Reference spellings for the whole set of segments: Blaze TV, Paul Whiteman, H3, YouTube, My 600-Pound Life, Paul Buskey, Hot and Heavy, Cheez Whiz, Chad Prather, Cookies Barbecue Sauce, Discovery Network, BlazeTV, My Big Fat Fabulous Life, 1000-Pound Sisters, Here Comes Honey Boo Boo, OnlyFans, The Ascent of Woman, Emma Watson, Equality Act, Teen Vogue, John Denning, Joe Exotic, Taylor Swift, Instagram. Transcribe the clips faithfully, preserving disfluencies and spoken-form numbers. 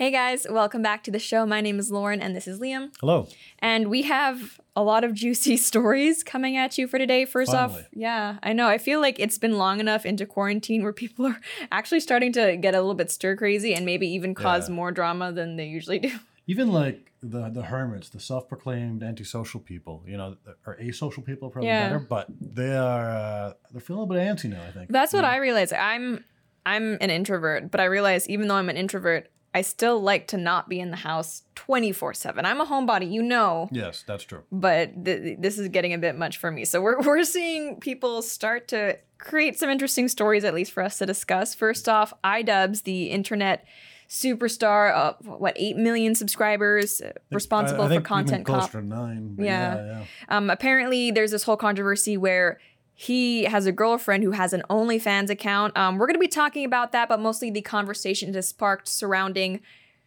Hey guys, welcome back to the show. My name is Lauren and this is Liam. Hello. And we have a lot of juicy stories coming at you for today. First Finally. off, yeah, I know. I feel like it's been long enough into quarantine where people are actually starting to get a little bit stir crazy and maybe even cause yeah. more drama than they usually do. Even like the, the hermits, the self-proclaimed antisocial people, you know, or asocial people are probably yeah. better, but they are, uh, they're feeling a bit antsy now, I think. That's what yeah. I realize. I'm, I'm an introvert, but I realize even though I'm an introvert, I still like to not be in the house twenty-four seven. I'm a homebody, you know. Yes, that's true. But th- this is getting a bit much for me. So we're we're seeing people start to create some interesting stories, at least for us to discuss. First off, iDubbbz, the internet superstar of, what, eight million subscribers, uh, responsible I, I think for content even closer cop. to nine, but yeah. yeah, yeah. Um, apparently, there's this whole controversy where he has a girlfriend who has an OnlyFans account. Um, we're going to be talking about that, but mostly the conversation it has sparked surrounding,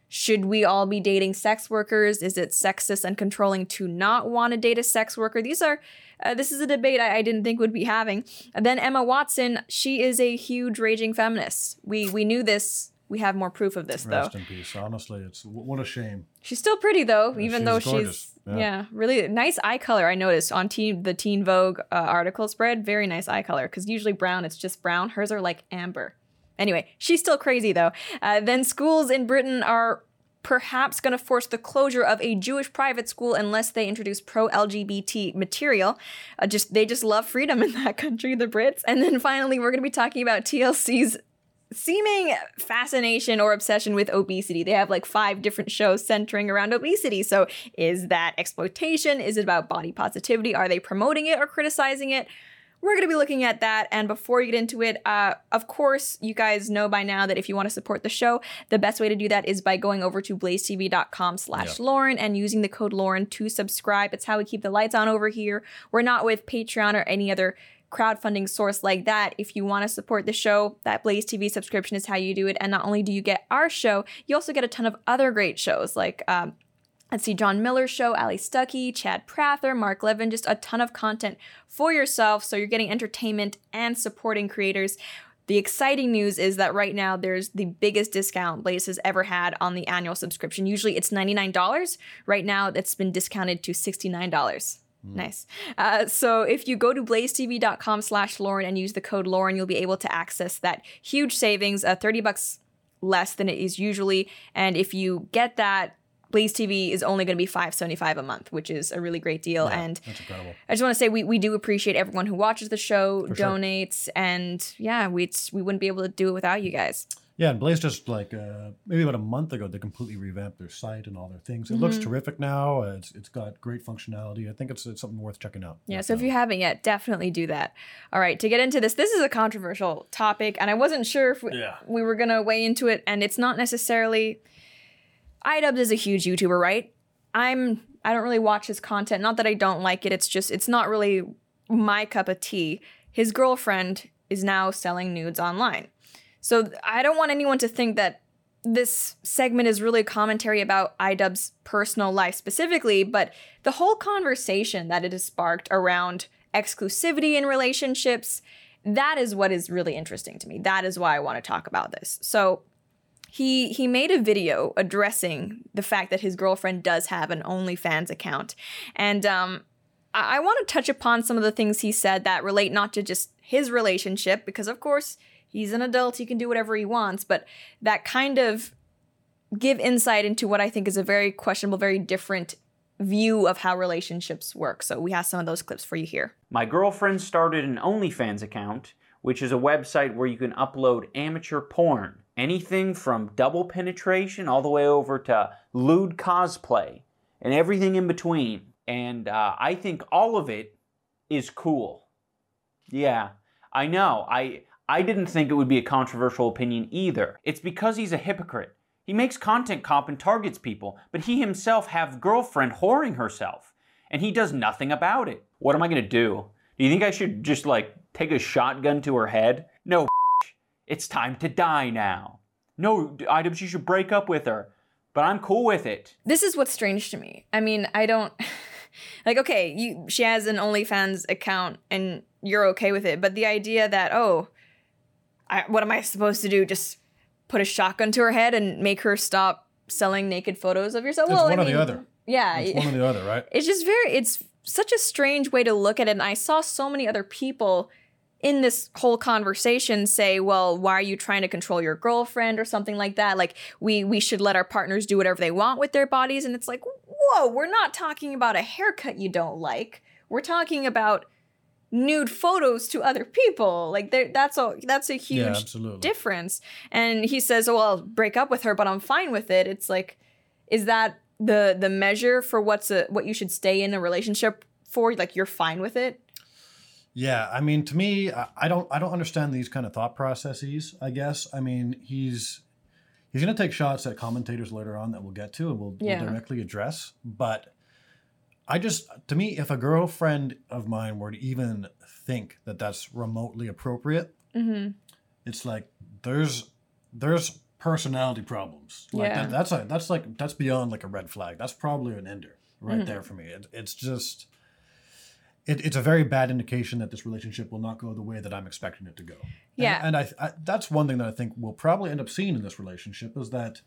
should we all be dating sex workers? Is it sexist and controlling to not want to date a sex worker? These are, uh, this is a debate I, I didn't think would be having. And then Emma Watson, she is a huge raging feminist. We we knew this. We have more proof of this, Rest though. Rest in peace. Honestly, it's what a shame. She's still pretty, though, yeah, even she's though gorgeous. she's... Yeah. yeah, really nice eye color, I noticed, on teen, the Teen Vogue uh, article spread. Very nice eye color, because usually brown, it's just brown. Hers are like amber. Anyway, she's still crazy, though. Uh, then schools in Britain are perhaps going to force the closure of a Jewish private school unless they introduce pro-L G B T material. Uh, just They just love freedom in that country, the Brits. And then finally, we're going to be talking about T L C's seeming fascination or obsession with obesity. They have like five different shows centering around obesity. So is that exploitation? Is it about body positivity? Are they promoting it or criticizing it? We're going to be looking at that. And before you get into it, uh, of course, you guys know by now that if you want to support the show, the best way to do that is by going over to blazetv.com slash Lauren and using the code Lauren to subscribe. It's how we keep the lights on over here. We're not with Patreon or any other crowdfunding source like that. If you want to support the show, that Blaze T V subscription is how you do it. And not only do you get our show, you also get a ton of other great shows like, um, let's see, John Miller's show, Ali Stuckey, Chad Prather, Mark Levin, just a ton of content for yourself. So you're getting entertainment and supporting creators. The exciting news is that right now there's the biggest discount Blaze has ever had on the annual subscription. Usually it's ninety-nine dollars. Right now it's been discounted to sixty-nine dollars. Nice. Uh, so if you go to blazetv.com slash Lauren and use the code Lauren, you'll be able to access that huge savings, uh, thirty bucks less than it is usually. And if you get that, Blaze T V is only going to be five dollars and seventy-five cents a month, which is a really great deal. Yeah, and that's incredible. I just want to say we, we do appreciate everyone who watches the show, For donates, sure. and yeah, we we wouldn't be able to do it without you guys. Yeah, and Blaze just like uh, maybe about a month ago, they completely revamped their site and all their things. It mm-hmm. looks terrific now. Uh, it's it's got great functionality. I think it's, it's something worth checking out. Yeah, so now. If you haven't yet, definitely do that. All right, to get into this, this is a controversial topic, and I wasn't sure if we, yeah. we were going to weigh into it, and it's not necessarily... iDubbbz is a huge YouTuber, right? I'm, I don't really watch his content. Not that I don't like it. It's just, it's not really my cup of tea. His girlfriend is now selling nudes online. So I don't want anyone to think that this segment is really a commentary about iDubbbz's personal life specifically, but the whole conversation that it has sparked around exclusivity in relationships, that is what is really interesting to me. That is why I want to talk about this. So he he made a video addressing the fact that his girlfriend does have an OnlyFans account. And um, I, I want to touch upon some of the things he said that relate not to just his relationship, because of course... he's an adult, he can do whatever he wants, but that kind of give insight into what I think is a very questionable, very different view of how relationships work. So we have some of those clips for you here. My girlfriend started an OnlyFans account, which is a website where you can upload amateur porn. Anything from double penetration all the way over to lewd cosplay and everything in between. And uh, I think all of it is cool. Yeah, I know. I... I didn't think it would be a controversial opinion either. It's because he's a hypocrite. He makes content cop and targets people, but he himself have girlfriend whoring herself, and he does nothing about it. What am I gonna do? Do you think I should just like take a shotgun to her head? No, it's time to die now. No, iDubbbz, you should break up with her, but I'm cool with it. This is what's strange to me. I mean, I don't, like, okay, you, she has an OnlyFans account and you're okay with it, but the idea that, oh, I, what am I supposed to do? Just put a shotgun to her head and make her stop selling naked photos of yourself. It's well, one I mean, or the other. Yeah. It's one or the other, right? It's just very, it's such a strange way to look at it. And I saw so many other people in this whole conversation say, well, why are you trying to control your girlfriend or something like that? Like, we we should let our partners do whatever they want with their bodies. And it's like, whoa, we're not talking about a haircut you don't like. We're talking about nude photos to other people. Like, that's a, that's a huge yeah, difference. And he says, well, I'll break up with her, but I'm fine with it. It's like, is that the the measure for what's a, what you should stay in a relationship for? Like, you're fine with it? Yeah, I mean, to me, I don't, I don't understand these kind of thought processes, I guess. I mean, he's, he's going to take shots at commentators later on that we'll get to and we'll, yeah. we'll directly address. But I just, to me, if a girlfriend of mine were to even think that that's remotely appropriate, mm-hmm. it's like there's, there's personality problems. Like yeah. that, that's like, that's like, that's beyond like a red flag. That's probably an ender right mm-hmm. there for me. It, it's just. It, it's a very bad indication that this relationship will not go the way that I'm expecting it to go. Yeah. And, and I, I, that's one thing that I think we'll probably end up seeing in this relationship is that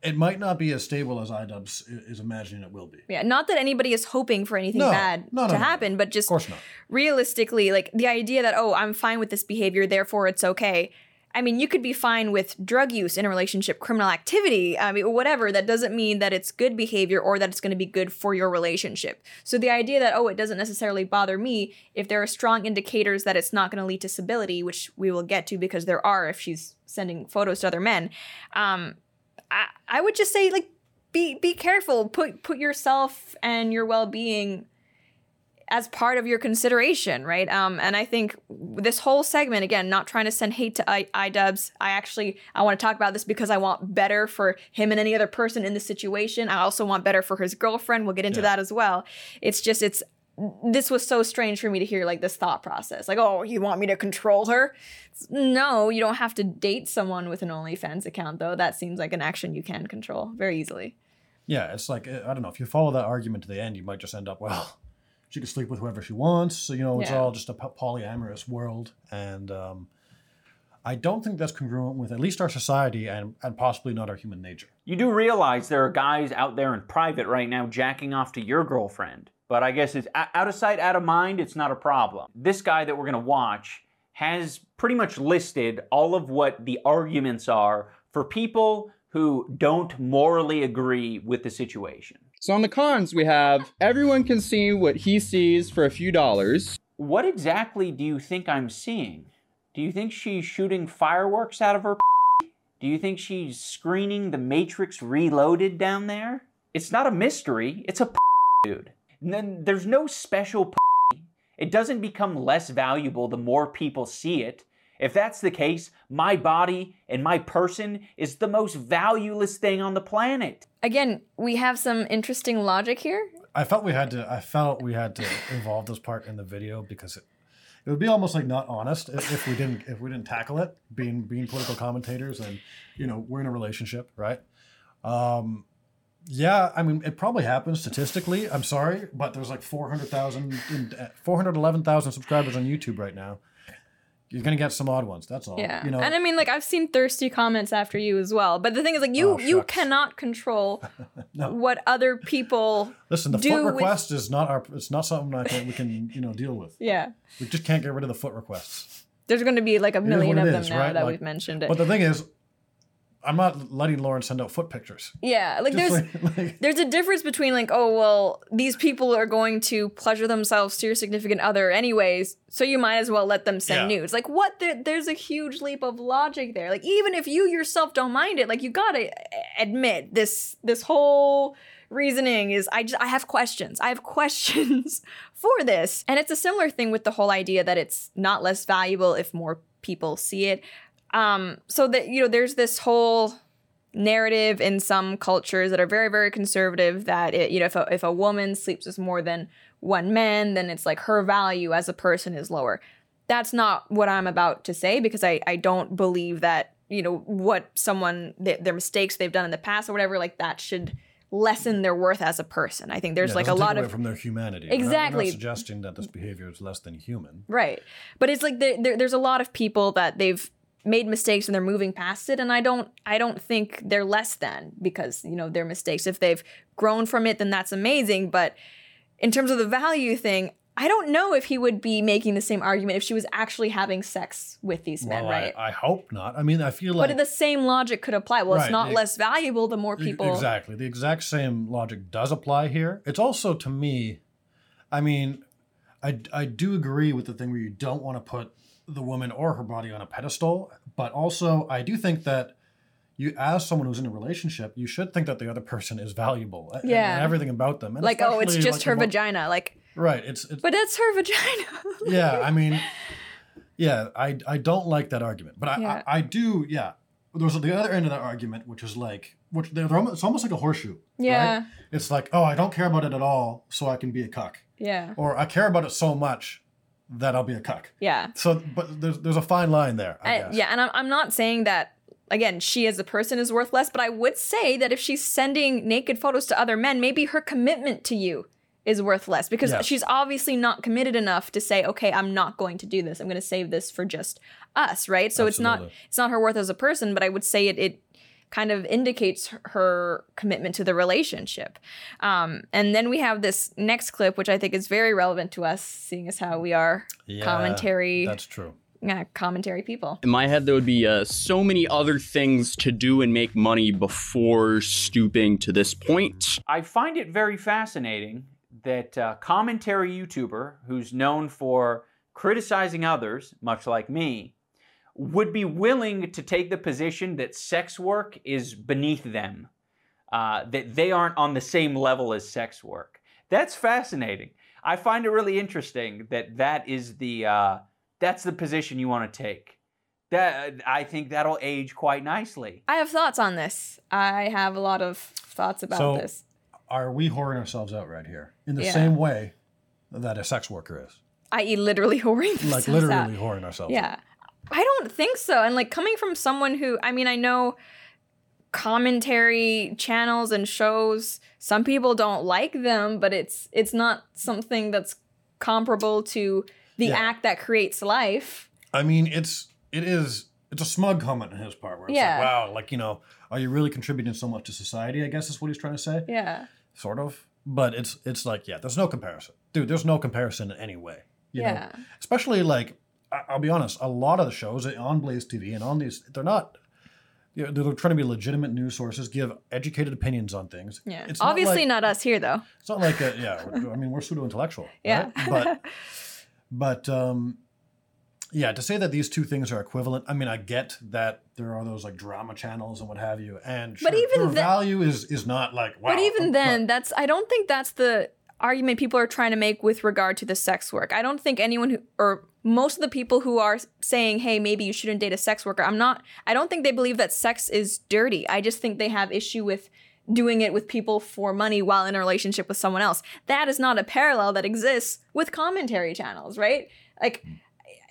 it might not be as stable as iDubbbz is imagining it will be. Yeah. Not that anybody is hoping for anything no, bad no, no, to no, happen, no. but just of course not. Realistically, like the idea that, oh, I'm fine with this behavior, therefore it's okay. I mean, you could be fine with drug use in a relationship, criminal activity, I mean, whatever. That doesn't mean that it's good behavior or that it's going to be good for your relationship. So the idea that, oh, it doesn't necessarily bother me if there are strong indicators that it's not going to lead to stability, which we will get to because there are if she's sending photos to other men. Um, I, I would just say, like, be be careful. Put put yourself and your well-being as part of your consideration, right? Um, and I think this whole segment, again, not trying to send hate to I- iDubbbz. I actually, I want to talk about this because I want better for him and any other person in this situation. I also want better for his girlfriend. We'll get into yeah. that as well. It's just, it's, this was so strange for me to hear, like, this thought process. Like, oh, you want me to control her? No, you don't have to date someone with an OnlyFans account, though. That seems like an action you can control very easily. Yeah, it's like, I don't know, if you follow that argument to the end, you might just end up, well... she can sleep with whoever she wants. So, you know, it's yeah. all just a polyamorous world. And um, I don't think that's congruent with at least our society and, and possibly not our human nature. You do realize there are guys out there in private right now jacking off to your girlfriend. But I guess it's out of sight, out of mind, it's not a problem. This guy that we're going to watch has pretty much listed all of what the arguments are for people who don't morally agree with the situation. So on the cons, we have everyone can see what he sees for a few dollars. What exactly do you think I'm seeing? Do you think she's shooting fireworks out of her p-? Do you think she's screening The Matrix Reloaded down there? It's not a mystery. It's a p- dude. And then there's no special p-. It doesn't become less valuable the more people see it. If that's the case, my body and my person is the most valueless thing on the planet. Again, we have some interesting logic here. I felt we had to. I felt we had to involve this part in the video because it, it would be almost like not honest if, if we didn't if we didn't tackle it. Being being political commentators and, you know, we're in a relationship, right? Um, yeah, I mean, it probably happens statistically. I'm sorry, but there's like four hundred thousand, four hundred eleven thousand subscribers on YouTube right now. You're going to get some odd ones, that's all. Yeah. You know? And I mean, like, I've seen thirsty comments after you as well. But the thing is, like, you, oh, you cannot control no. what other people Listen, the do foot request with... is not our. It's not something that we can, you know, deal with. Yeah. We just can't get rid of the foot requests. There's going to be, like, a million of them is, now right? that like, we've mentioned it. But the thing is, I'm not letting Lauren send out foot pictures. Yeah, like Just there's like, like, there's a difference between like, oh, well, these people are going to pleasure themselves to your significant other anyways, so you might as well let them send yeah. nudes. Like what? The, there's a huge leap of logic there. Like even if you yourself don't mind it, like you gotta admit this this whole reasoning is I just I have questions. I have questions for this. And it's a similar thing with the whole idea that it's not less valuable if more people see it. Um, so that, you know, there's this whole narrative in some cultures that are very, very conservative that, it, you know, if a, if a woman sleeps with more than one man, then it's like her value as a person is lower. That's not what I'm about to say, because I, I don't believe that, you know, what someone, th- their mistakes they've done in the past or whatever, like that should lessen their worth as a person. I think there's yeah, like a lot away of from their humanity. Exactly. We're not, we're not suggesting that this behavior is less than human. Right. But it's like there, there, there's a lot of people that they've made mistakes and they're moving past it. And I don't I don't think they're less than because, you know, they're mistakes. If they've grown from it, then that's amazing. But in terms of the value thing, I don't know if he would be making the same argument if she was actually having sex with these men, well, right? I, I hope not. I mean, I feel like... But the same logic could apply. Well, right. It's not it, less valuable the more people... Exactly. The exact same logic does apply here. It's also, to me, I mean, I, I do agree with the thing where you don't want to put the woman or her body on a pedestal. But also, I do think that you, as someone who's in a relationship, you should think that the other person is valuable. Yeah. And everything about them. And like, oh, it's just like her more, vagina. Like... Right, it's, it's but that's her vagina. yeah, I mean, yeah, I I don't like that argument, but I yeah. I, I do. Yeah, there's the other end of that argument, which is like, which they're, they're almost, it's almost like a horseshoe. Yeah, right? It's like, oh, I don't care about it at all, so I can be a cuck. Yeah, or I care about it so much that I'll be a cuck. Yeah. So, but there's there's a fine line there. I, I guess. Yeah, and I'm I'm not saying that. Again, she as a person is worth less, but I would say that if she's sending naked photos to other men, maybe her commitment to you is worthless because yes. she's obviously not committed enough to say, okay, I'm not going to do this. I'm going to save this for just us, right? So Absolutely. it's not it's not her worth as a person, but I would say it it kind of indicates her commitment to the relationship. Um, and then we have this next clip, which I think is very relevant to us, seeing as how we are yeah, commentary. That's true. Yeah, commentary people. In my head, there would be uh, so many other things to do and make money before stooping to this point. I find it very fascinating that uh, commentary YouTuber who's known for criticizing others, much like me, would be willing to take the position that sex work is beneath them, uh, that they aren't on the same level as sex work. That's fascinating. I find it really interesting that that is the uh, that's the position you want to take. That I think that'll age quite nicely. I have thoughts on this. I have a lot of thoughts about so- this. Are we whoring ourselves out right here in the yeah. same way that a sex worker is? that is literally whoring ourselves Like literally out. whoring ourselves yeah. out. Yeah. I don't think so. And like coming from someone who, I mean, I know commentary channels and shows, some people don't like them, but it's it's not something that's comparable to the yeah. act that creates life. I mean, it's, it is, it's a smug comment on his part where it's yeah. like, wow, like, you know, are you really contributing so much to society? I guess is what he's trying to say. Yeah. Sort of. But it's it's like, yeah, there's no comparison. Dude, there's no comparison in any way. You yeah. know? Especially like, I'll be honest, a lot of the shows on Blaze T V and on these, they're not, you know, they're trying to be legitimate news sources, give educated opinions on things. Yeah. It's obviously not, like, not us here, though. It's not like, a, yeah, I mean, we're pseudo-intellectual. Yeah. Right? But, but, um, yeah, to say that these two things are equivalent, I mean, I get that there are those like drama channels and what have you, and sure, but even pure then, value is is not like wow. But even then, but, that's I don't think that's the argument people are trying to make with regard to the sex work. I don't think anyone who or most of the people who are saying, hey, maybe you shouldn't date a sex worker, I'm not. I don't think they believe that sex is dirty. I just think they have issue with doing it with people for money while in a relationship with someone else. That is not a parallel that exists with commentary channels, right? Like. Mm.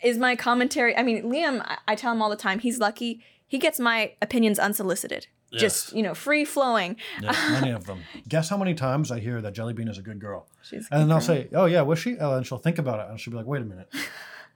Is my commentary, I mean, Liam, I, I tell him all the time, he's lucky. He gets my opinions unsolicited. Yes. Just, you know, free flowing. Yes, many of them. Guess how many times I hear that Jelly Bean is a good girl. She's and then I'll say, oh yeah, was she? Oh, and she'll think about it. And she'll be like, wait a minute.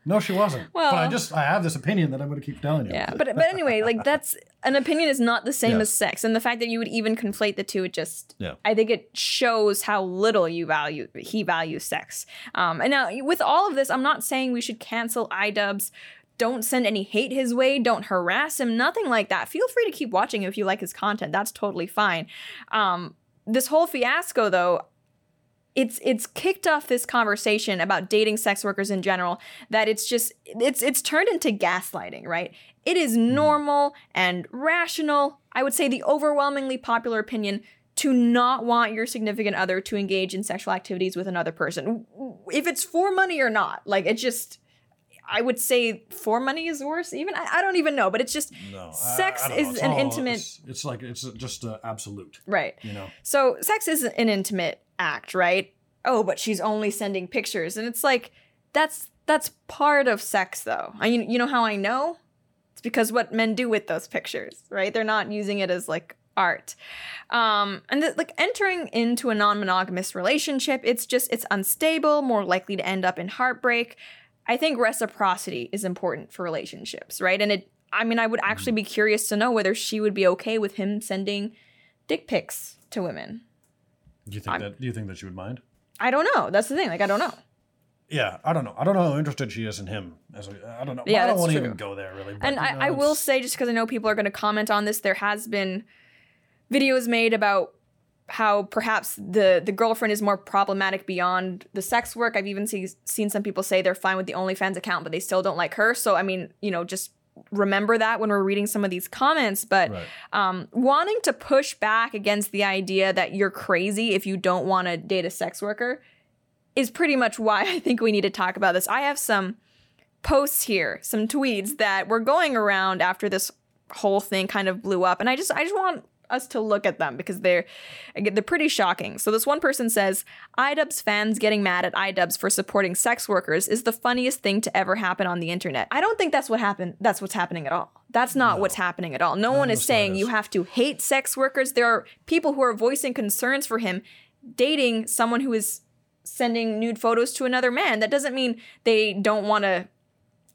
No, she wasn't. Well, but I just, I have this opinion that I'm going to keep telling you. Yeah, but but anyway, like that's, an opinion is not the same yes. as sex. And the fact that you would even conflate the two, it just, yeah. I think it shows how little you value, he values sex. Um, and now with all of this, I'm not saying we should cancel iDubbbz. Don't send any hate his way. Don't harass him. Nothing like that. Feel free to keep watching if you like his content. That's totally fine. Um, this whole fiasco though, It's it's kicked off this conversation about dating sex workers in general that it's just, it's it's turned into gaslighting, right? It is normal and rational, I would say the overwhelmingly popular opinion, to not want your significant other to engage in sexual activities with another person. If it's for money or not, like it's just, I would say for money is worse even. I, I don't even know, but it's just no, sex I, I is an all, intimate. It's, it's like, it's just uh, absolute. Right. You know. So sex is an intimate act, right? Oh, but she's only sending pictures. And it's like, that's that's part of sex though. I mean, you know how I know? It's because what men do with those pictures, right? They're not using it as like art. Um, and th- like entering into a non-monogamous relationship, it's just, it's unstable, more likely to end up in heartbreak. I think reciprocity is important for relationships, right? And it I mean, I would actually be curious to know whether she would be okay with him sending dick pics to women. Do you think I'm, that? Do you think that she would mind? I don't know. That's the thing. Like, I don't know. Yeah, I don't know. I don't know how interested she is in him. As a, I don't know. Yeah, I don't want to even go there, really. But, and I, you know, I will say, just because I know people are going to comment on this, there has been videos made about how perhaps the, the girlfriend is more problematic beyond the sex work. I've even see, seen some people say they're fine with the OnlyFans account, but they still don't like her. So, I mean, you know, just remember that when we're reading some of these comments. But right. um, wanting to push back against the idea that you're crazy if you don't want to date a sex worker is pretty much why I think we need to talk about this. I have some posts here, some tweets that were going around after this whole thing kind of blew up. And I just I just want us to look at them because they're they're pretty shocking. So this one person says, iDubbbz fans getting mad at iDubbbz for supporting sex workers is the funniest thing to ever happen on the internet. I don't think that's what happened. That's what's happening at all. That's not no. what's happening at all. No, no one is saying is. you have to hate sex workers. There are people who are voicing concerns for him dating someone who is sending nude photos to another man. That doesn't mean they don't want to,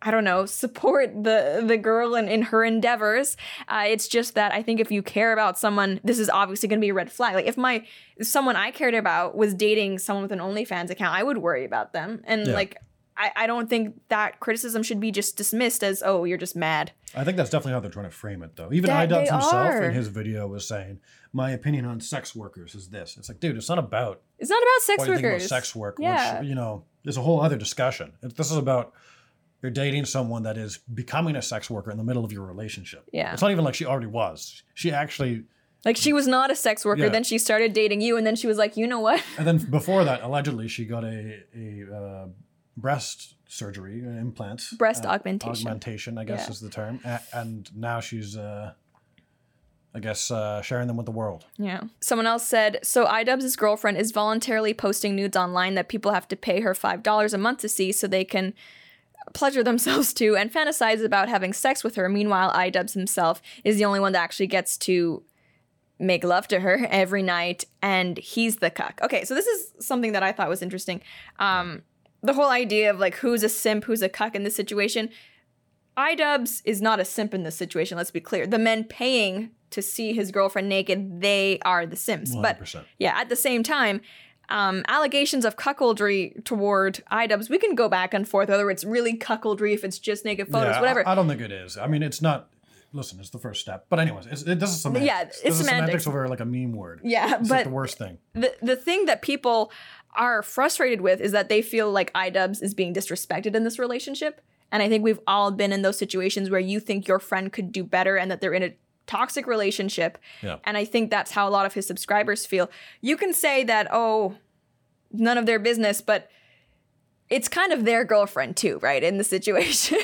I don't know, support the the girl in, in her endeavors. Uh, it's just that I think if you care about someone, this is obviously going to be a red flag. Like if my if someone I cared about was dating someone with an OnlyFans account, I would worry about them. And yeah. like, I, I don't think that criticism should be just dismissed as, oh, you're just mad. I think that's definitely how they're trying to frame it, though. Even iDubbbz himself are. in his video was saying, my opinion on sex workers is this. It's like, dude, it's not about... It's not about sex what workers. You think about sex work, yeah. which, you know, is a whole other discussion. It, this is about you're dating someone that is becoming a sex worker in the middle of your relationship. Yeah. It's not even like she already was. She actually... Like, she was not a sex worker, yeah. then she started dating you, and then she was like, you know what? And then before that, allegedly, she got a... a uh, breast surgery, implants. Breast uh, augmentation. Augmentation, I guess yeah. is the term. A- and now she's, uh, I guess, uh, sharing them with the world. Yeah. Someone else said, so iDubbbz's girlfriend is voluntarily posting nudes online that people have to pay her five dollars a month to see so they can pleasure themselves to and fantasize about having sex with her. Meanwhile, iDubbbz himself is the only one that actually gets to make love to her every night, and he's the cuck. Okay, so this is something that I thought was interesting. Um... Yeah. The whole idea of, like, who's a simp, who's a cuck in this situation. iDubbbz is not a simp in this situation, let's be clear. The men paying to see his girlfriend naked, they are the simps. one hundred percent. But, yeah, at the same time, um, allegations of cuckoldry toward iDubbbz, we can go back and forth, whether it's really cuckoldry, if it's just naked photos, yeah, whatever. I, I don't think it is. I mean, it's not... Listen, it's the first step. But anyways, it's, it, this is semantics. Yeah, it's this semantics. This is semantics over, like, a meme word. Yeah, it's but... Like the worst thing. The, the thing that people... are frustrated with is that they feel like iDubbbz is being disrespected in this relationship. And I think we've all been in those situations where you think your friend could do better and that they're in a toxic relationship. Yeah. And I think that's how a lot of his subscribers feel. You can say that, oh, none of their business, but it's kind of their girlfriend too, right? In the situation.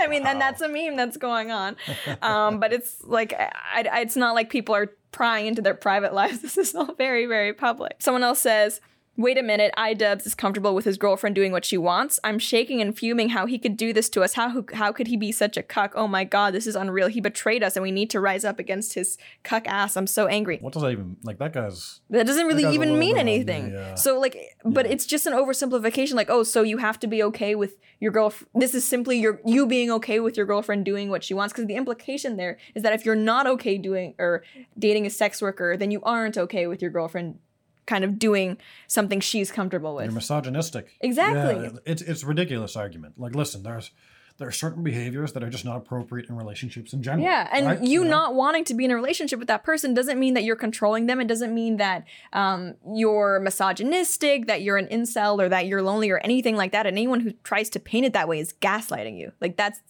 I mean, wow. then that's a meme that's going on. Um, but it's like, I, I, it's not like people are prying into their private lives. This is all very, very public. Someone else says, wait a minute, iDubbbz is comfortable with his girlfriend doing what she wants. I'm shaking and fuming how he could do this to us. How how could he be such a cuck? Oh my God, this is unreal. He betrayed us and we need to rise up against his cuck ass. I'm so angry. What does that even, like that guy's... That doesn't really that even mean anything. The, uh, so like, but yeah. it's just an oversimplification. Like, oh, so you have to be okay with your girlfriend. This is simply your you being okay with your girlfriend doing what she wants. Because the implication there is that if you're not okay doing or dating a sex worker, then you aren't okay with your girlfriend kind of doing something she's comfortable with. You're misogynistic. Exactly. Yeah, it's it's a ridiculous argument. Like, listen, there's there are certain behaviors that are just not appropriate in relationships in general. Yeah, and right? you, you know? Not wanting to be in a relationship with that person doesn't mean that you're controlling them. It doesn't mean that um, you're misogynistic, that you're an incel, or that you're lonely, or anything like that. And anyone who tries to paint it that way is gaslighting you. Like, that's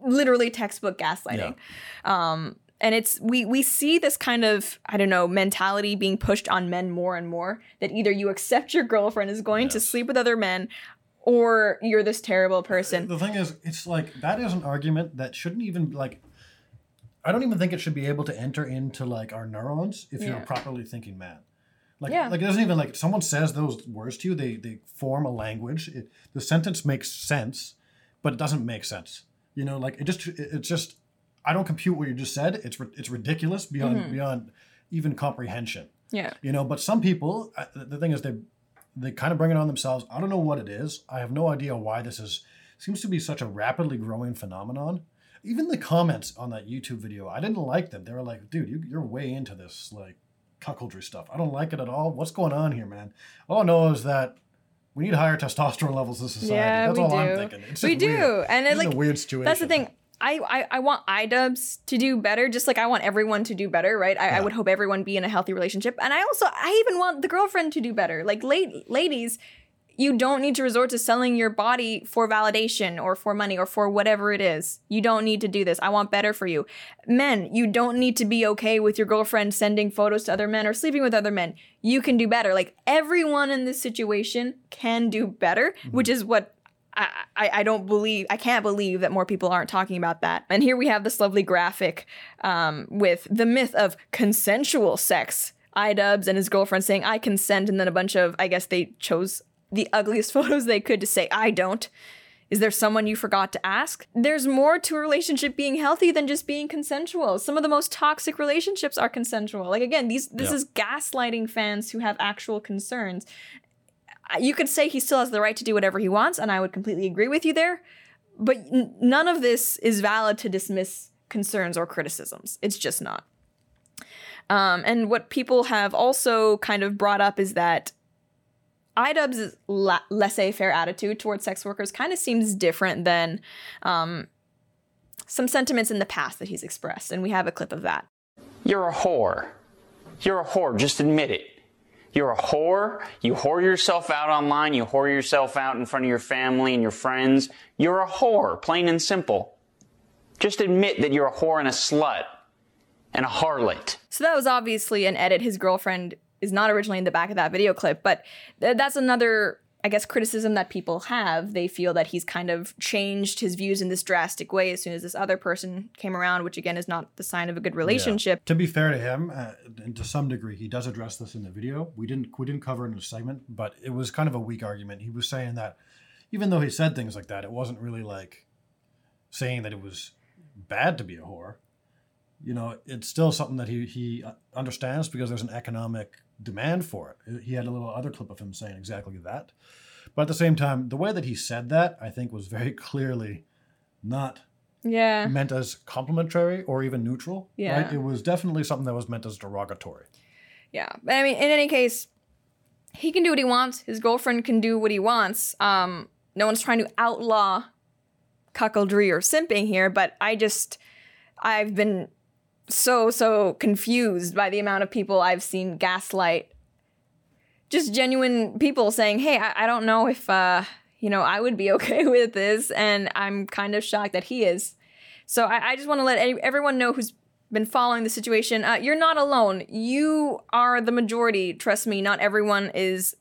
literally textbook gaslighting. Yeah. Um, And it's we we see this kind of, I don't know, mentality being pushed on men more and more, that either you accept your girlfriend is going yes. to sleep with other men or you're this terrible person. The thing is, it's like that is an argument that shouldn't even, like, I don't even think it should be able to enter into, like, our neurons if yeah. you're a properly thinking man. Like, yeah. like it doesn't even, like, someone says those words to you, they, they form a language. It, the sentence makes sense, but it doesn't make sense. You know, like it just it, it's just. I don't compute what you just said. It's it's ridiculous beyond mm-hmm. beyond even comprehension. Yeah. You know, but some people, the thing is they they kind of bring it on themselves. I don't know what it is. I have no idea why this is seems to be such a rapidly growing phenomenon. Even the comments on that YouTube video, I didn't like them. They were like, dude, you, you're way into this, like, cuckoldry stuff. I don't like it at all. What's going on here, man? All I know is that we need higher testosterone levels in society. Yeah, that's all do. I'm thinking. It's just we do. Weird. And it's like, a weird situation. That's the thing. I, I, I want iDubbbz to do better, just like I want everyone to do better, right? I, yeah. I would hope everyone be in a healthy relationship. And I also, I even want the girlfriend to do better. Like, la- ladies, you don't need to resort to selling your body for validation or for money or for whatever it is. You don't need to do this. I want better for you. Men, you don't need to be okay with your girlfriend sending photos to other men or sleeping with other men. You can do better. Like, everyone in this situation can do better, mm-hmm. which is what I, I, I don't believe, I can't believe that more people aren't talking about that. And here we have this lovely graphic um, with the myth of consensual sex. iDubbbz and his girlfriend saying, I consent. And then a bunch of, I guess they chose the ugliest photos they could to say, I don't. Is there someone you forgot to ask? There's more to a relationship being healthy than just being consensual. Some of the most toxic relationships are consensual. Like, again, these this yeah. is gaslighting fans who have actual concerns. You could say he still has the right to do whatever he wants, and I would completely agree with you there. But n- none of this is valid to dismiss concerns or criticisms. It's just not. Um, and what people have also kind of brought up is that iDubbbz's la- laissez-faire attitude towards sex workers kind of seems different than um, some sentiments in the past that he's expressed. And we have a clip of that. You're a whore. You're a whore. Just admit it. You're a whore. You whore yourself out online. You whore yourself out in front of your family and your friends. You're a whore, plain and simple. Just admit that you're a whore and a slut and a harlot. So that was obviously an edit. His girlfriend is not originally in the back of that video clip, but th- that's another, I guess, criticism that people have. They feel that he's kind of changed his views in this drastic way as soon as this other person came around, which again is not the sign of a good relationship. Yeah. To be fair to him, uh, and to some degree, he does address this in the video. We didn't we didn't cover it in the segment, but it was kind of a weak argument. He was saying that even though he said things like that, it wasn't really like saying that it was bad to be a whore. You know, it's still something that he he understands because there's an economic demand for it. He had a little other clip of him saying exactly that. But at the same time, the way that he said that, I think, was very clearly not yeah. meant as complimentary or even neutral. Yeah. Right? It was definitely something that was meant as derogatory. Yeah. I mean, in any case, he can do what he wants. His girlfriend can do what he wants. Um, no one's trying to outlaw cuckoldry or simping here, but I just, I've been so, so confused by the amount of people I've seen gaslight. Just genuine people saying, hey, I, I don't know if, uh, you know, I would be okay with this. And I'm kind of shocked that he is. So I, I just want to let any, everyone know who's been following the situation. Uh, you're not alone. You are the majority. Trust me, not everyone is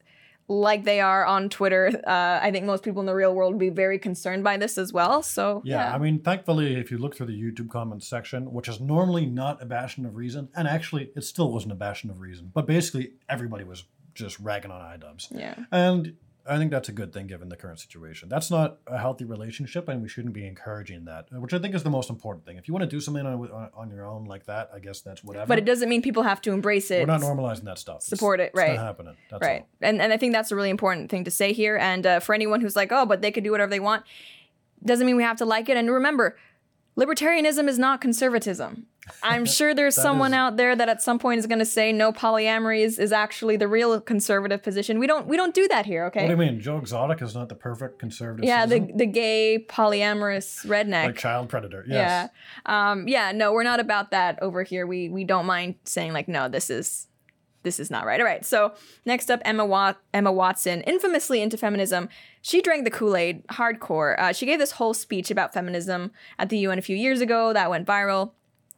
like they are on Twitter. Uh, I think most people in the real world would be very concerned by this as well. So yeah, yeah, I mean, thankfully, if you look through the YouTube comments section, which is normally not a bastion of reason, and actually it still wasn't a bastion of reason, but basically everybody was just ragging on iDubbbz. Yeah. And I think that's a good thing given the current situation. That's not a healthy relationship, and we shouldn't be encouraging that, which I think is the most important thing. If you want to do something on, on, on your own like that, I guess that's whatever. But it doesn't mean people have to embrace it. We're not normalizing that stuff. Support it's, it, right? It's not happening. That's right. All. And and I think that's a really important thing to say here. And uh, for anyone who's like, oh, but they could do whatever they want, doesn't mean we have to like it. And remember, libertarianism is not conservatism. I'm sure there's someone is... out there that at some point is going to say no, polyamory is, is actually the real conservative position. We don't we don't do that here, okay? What do you mean? Joe Exotic is not the perfect conservative. Yeah, the, the gay polyamorous redneck. Like child predator, yes. Yeah. Um, yeah, no, we're not about that over here. We we don't mind saying like, no, this is this is not right. All right, so next up, Emma Wat- Emma Watson, infamously into feminism. She drank the Kool-Aid hardcore. Uh, she gave this whole speech about feminism at the U N a few years ago. That went viral.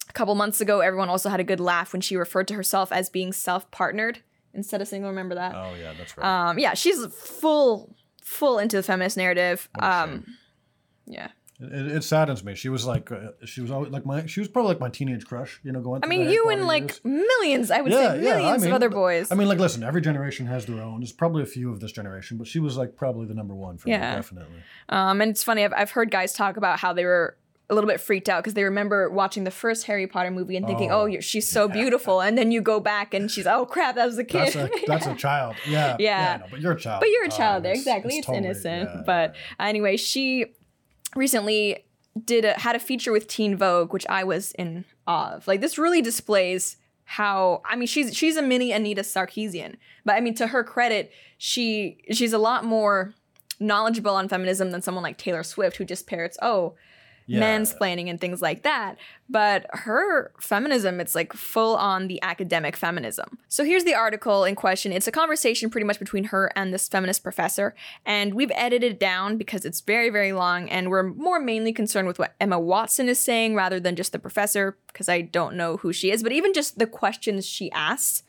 A couple months ago, everyone also had a good laugh when she referred to herself as being self-partnered instead of single. Remember that? Oh, yeah, that's right. Um, yeah, she's full, full into the feminist narrative. Um, yeah. It, it saddens me. She was like, uh, she was always like my, she was probably like my teenage crush, you know, going through I mean, you and like years. millions, I would yeah, say millions yeah, I mean, of other boys. I mean, like, listen, every generation has their own. There's probably a few of this generation, but she was like probably the number one for yeah. me, definitely. Um, and it's funny, I've, I've heard guys talk about how they were a little bit freaked out because they remember watching the first Harry Potter movie and thinking, oh, oh she's so yeah. beautiful. And then you go back and she's, oh, crap, that was a kid. That's a, that's yeah. a child. Yeah. Yeah. yeah no, but you're a child. But you're a child oh, there. It's, exactly. It's, it's totally, innocent. Yeah, but yeah. anyway, she recently did a, had a feature with Teen Vogue, which I was in awe of. Like, this really displays how, I mean, she's she's a mini Anita Sarkeesian, but I mean, to her credit, she she's a lot more knowledgeable on feminism than someone like Taylor Swift, who just parrots, oh, yeah. mansplaining and things like that. But her feminism, it's like full on the academic feminism. So here's the article in question. It's a conversation pretty much between her and this feminist professor, and we've edited it down because it's very, very long, and we're more mainly concerned with what Emma Watson is saying rather than just the professor, because I don't know who she is. But even just the questions she asks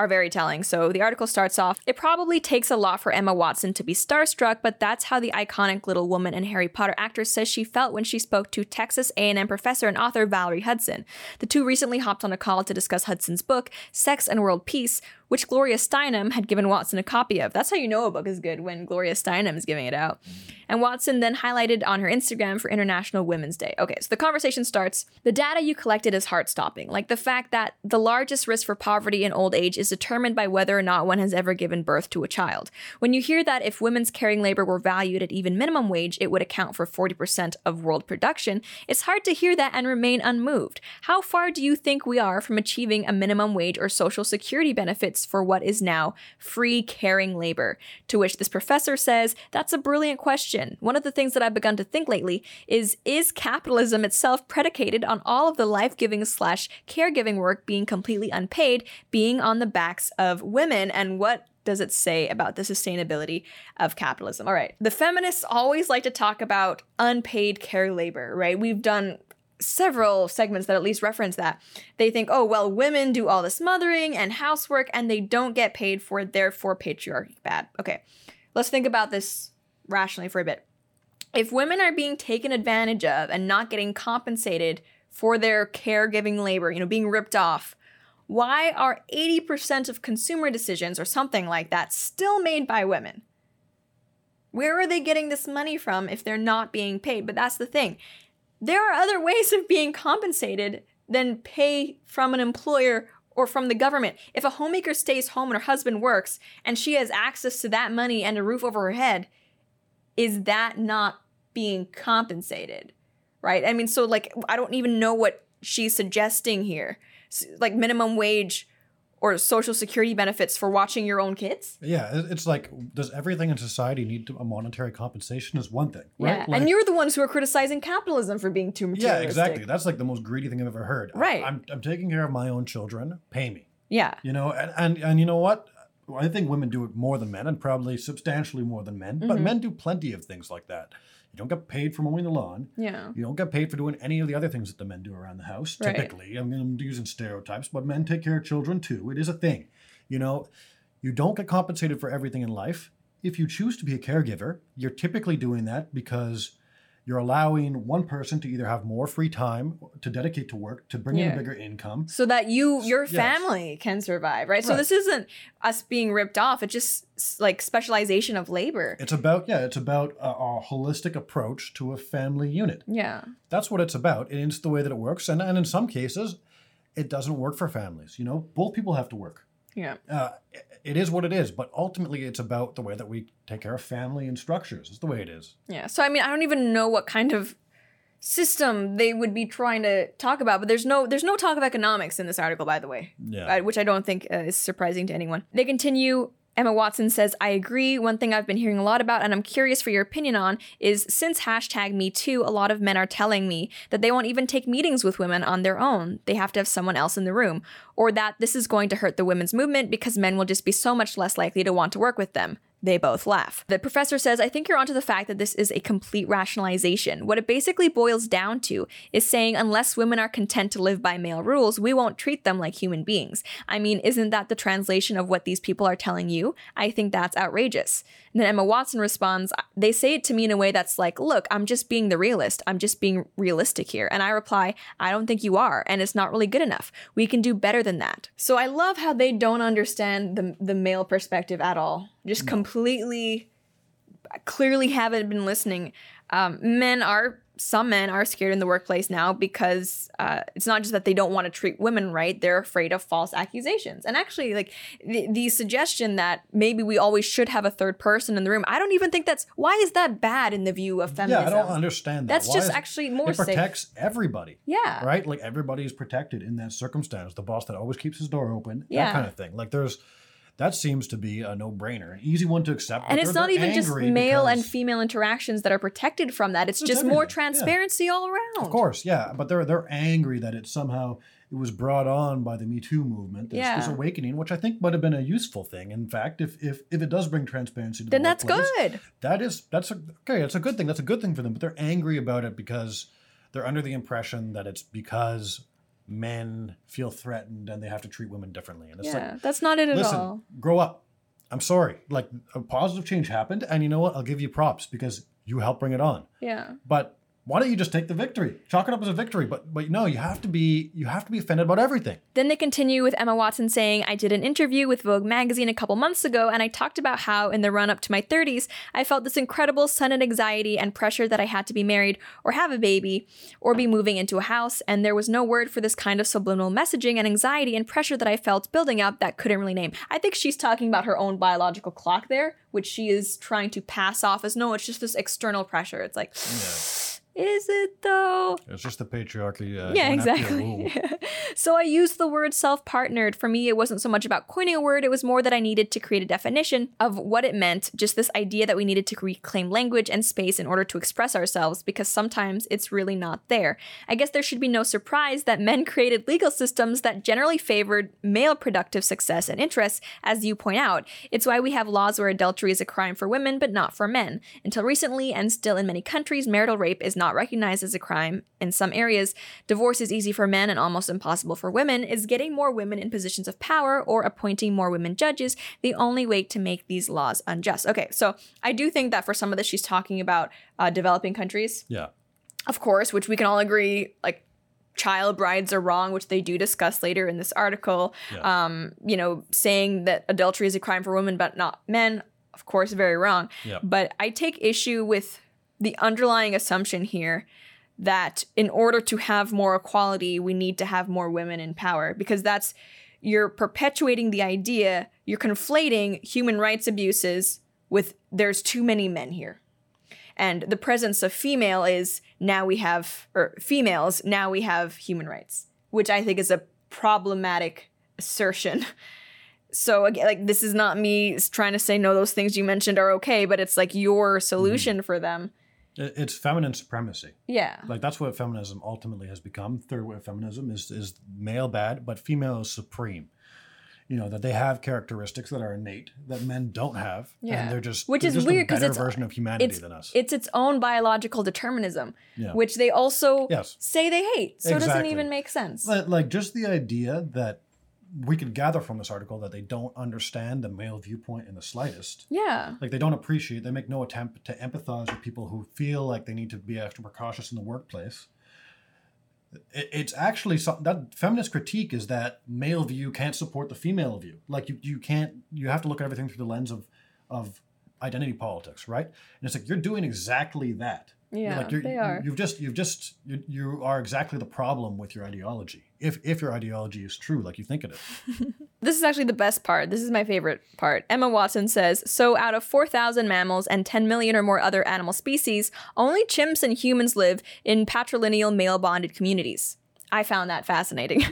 are very telling. So the article starts off, it probably takes a lot for Emma Watson to be starstruck, but that's how the iconic Little Woman and Harry Potter actress says she felt when she spoke to Texas A and M professor and author Valerie Hudson. The two recently hopped on a call to discuss Hudson's book, Sex and World Peace, which Gloria Steinem had given Watson a copy of. That's how you know a book is good, when Gloria Steinem is giving it out. And Watson then highlighted on her Instagram for International Women's Day. Okay, so the conversation starts. The data you collected is heart-stopping, like the fact that the largest risk for poverty in old age is determined by whether or not one has ever given birth to a child. When you hear that if women's caring labor were valued at even minimum wage, it would account for forty percent of world production, it's hard to hear that and remain unmoved. How far do you think we are from achieving a minimum wage or social security benefits for what is now free caring labor? To which this professor says, that's a brilliant question. One of the things that I've begun to think lately is, is capitalism itself predicated on all of the life-giving slash caregiving work being completely unpaid, being on the backs of women? And what does it say about the sustainability of capitalism? All right. The feminists always like to talk about unpaid care labor, right? We've done several segments that at least reference that. They think, oh, well, women do all this mothering and housework and they don't get paid for it, therefore patriarchy bad. Okay, let's think about this rationally for a bit. If women are being taken advantage of and not getting compensated for their caregiving labor, you know, being ripped off, why are eighty percent of consumer decisions or something like that still made by women? Where are they getting this money from if they're not being paid? But that's the thing. There are other ways of being compensated than pay from an employer or from the government. If a homemaker stays home and her husband works and she has access to that money and a roof over her head, is that not being compensated, right? I mean, so like, I don't even know what she's suggesting here. Like minimum wage or social security benefits for watching your own kids? Yeah, it's like, does everything in society need to, a monetary compensation is one thing, right? Yeah. Like, and you're the ones who are criticizing capitalism for being too materialistic. Yeah, exactly. That's like the most greedy thing I've ever heard. Right. I, I'm, I'm taking care of my own children, pay me. Yeah. You know, and, and, and you know what? I think women do it more than men, and probably substantially more than men, mm-hmm. but men do plenty of things like that. You don't get paid for mowing the lawn. Yeah. You don't get paid for doing any of the other things that the men do around the house, typically. Right. I mean, I'm using stereotypes, but men take care of children too. It is a thing. You know, you don't get compensated for everything in life. If you choose to be a caregiver, you're typically doing that because you're allowing one person to either have more free time to dedicate to work, to bring yeah. in a bigger income. So that you, your family yes. can survive, right? right? So this isn't us being ripped off. It's just like specialization of labor. It's about, yeah, it's about a, a holistic approach to a family unit. Yeah. That's what it's about. And it's the way that it works. And, and in some cases, it doesn't work for families. You know, both people have to work. Yeah. Uh, it is what it is, but ultimately it's about the way that we take care of family and structures. It's the way it is. Yeah. So, I mean, I don't even know what kind of system they would be trying to talk about, but there's no there's no talk of economics in this article, by the way, yeah. which I don't think uh, is surprising to anyone. They continue. Emma Watson says, I agree. One thing I've been hearing a lot about, and I'm curious for your opinion on, is since hashtag Me Too, a lot of men are telling me that they won't even take meetings with women on their own. They have to have someone else in the room. Or that this is going to hurt the women's movement because men will just be so much less likely to want to work with them. They both laugh. The professor says, I think you're onto the fact that this is a complete rationalization. What it basically boils down to is saying unless women are content to live by male rules, we won't treat them like human beings. I mean, isn't that the translation of what these people are telling you? I think that's outrageous. And then Emma Watson responds, they say it to me in a way that's like, look, I'm just being the realist. I'm just being realistic here. And I reply, I don't think you are. And it's not really good enough. We can do better than that. So I love how they don't understand the, the male perspective at all. Just completely, clearly haven't been listening. Um, men are some men are scared in the workplace now because uh, it's not just that they don't want to treat women right. They're afraid of false accusations. And actually, like the, the suggestion that maybe we always should have a third person in the room, I don't even think that's, why is that bad in the view of feminism? Yeah, I don't understand that. That's why just is, actually more safe. It protects safe. Everybody. Yeah. Right? Like everybody is protected in that circumstance. The boss that always keeps his door open, yeah. that kind of thing. Like there's, that seems to be a no-brainer, an easy one to accept. And it's not even just male and female interactions that are protected from that. It's just more transparency all around. Of course, yeah. But they're they're angry that it somehow it was brought on by the Me Too movement. There's yeah. this awakening, which I think might have been a useful thing. In fact, if if, if it does bring transparency to the workplace, then that's good. That is that's a, okay. It's a good thing. That's a good thing for them. But they're angry about it because they're under the impression that it's because men feel threatened and they have to treat women differently. And it's yeah, like, that's not it at listen, all. Grow up. I'm sorry. Like a positive change happened. And you know what? I'll give you props because you helped bring it on. Yeah. But why don't you just take the victory? Chalk it up as a victory. But but no, you have to be you have to be offended about everything. Then they continue with Emma Watson saying, I did an interview with Vogue magazine a couple months ago, and I talked about how in the run-up to my thirties, I felt this incredible sudden anxiety and pressure that I had to be married or have a baby or be moving into a house. And there was no word for this kind of subliminal messaging and anxiety and pressure that I felt building up that couldn't really name. I think she's talking about her own biological clock there, which she is trying to pass off as, no, it's just this external pressure. It's like... Yeah. Is it though? It's just the patriarchy. Uh, yeah, exactly. Yeah. So I used the word self-partnered. For me, it wasn't so much about coining a word. It was more that I needed to create a definition of what it meant. Just this idea that we needed to reclaim language and space in order to express ourselves, because sometimes it's really not there. I guess there should be no surprise that men created legal systems that generally favored male productive success and interests, as you point out. It's why we have laws where adultery is a crime for women, but not for men. Until recently, and still in many countries, marital rape is not recognized as a crime. In some areas, divorce is easy for men and almost impossible for women. Is getting more women in positions of power or appointing more women judges the only way to make these laws unjust? Okay, so I do think that for some of this, she's talking about uh, developing countries. Yeah. Of course, which we can all agree, like, child brides are wrong, which they do discuss later in this article. Yeah. Um, you know, saying that adultery is a crime for women but not men, of course, very wrong. Yeah. But I take issue with the underlying assumption here that in order to have more equality, we need to have more women in power, because that's, you're perpetuating the idea, you're conflating human rights abuses with there's too many men here. And the presence of female is now we have, or females, now we have human rights, which I think is a problematic assertion. So, again, like, this is not me trying to say, no, those things you mentioned are okay, but it's like your solution mm-hmm. for them. It's feminine supremacy. Yeah. Like, that's what feminism ultimately has become. Third wave feminism is, is male bad, but female is supreme. You know, that they have characteristics that are innate, that men don't have. Yeah. And they're just, which they're is just weird, a better it's, version of humanity it's, than us. It's its own biological determinism, yeah. which they also yes. say they hate. So exactly. It doesn't even make sense. But, like, just the idea that we could gather from this article that they don't understand the male viewpoint in the slightest. Yeah. Like, they don't appreciate, they make no attempt to empathize with people who feel like they need to be extra cautious in the workplace. It, it's actually something that feminist critique is that male view can't support the female view. Like, you, you can't, you have to look at everything through the lens of, of identity politics. Right. And it's like, you're doing exactly that. Yeah, like you're, they are. You've just, you've just, you, you are exactly the problem with your ideology. If if your ideology is true, like you think it is. This is actually the best part. This is my favorite part. Emma Watson says, so out of four thousand mammals and ten million or more other animal species, only chimps and humans live in patrilineal male bonded communities. I found that fascinating.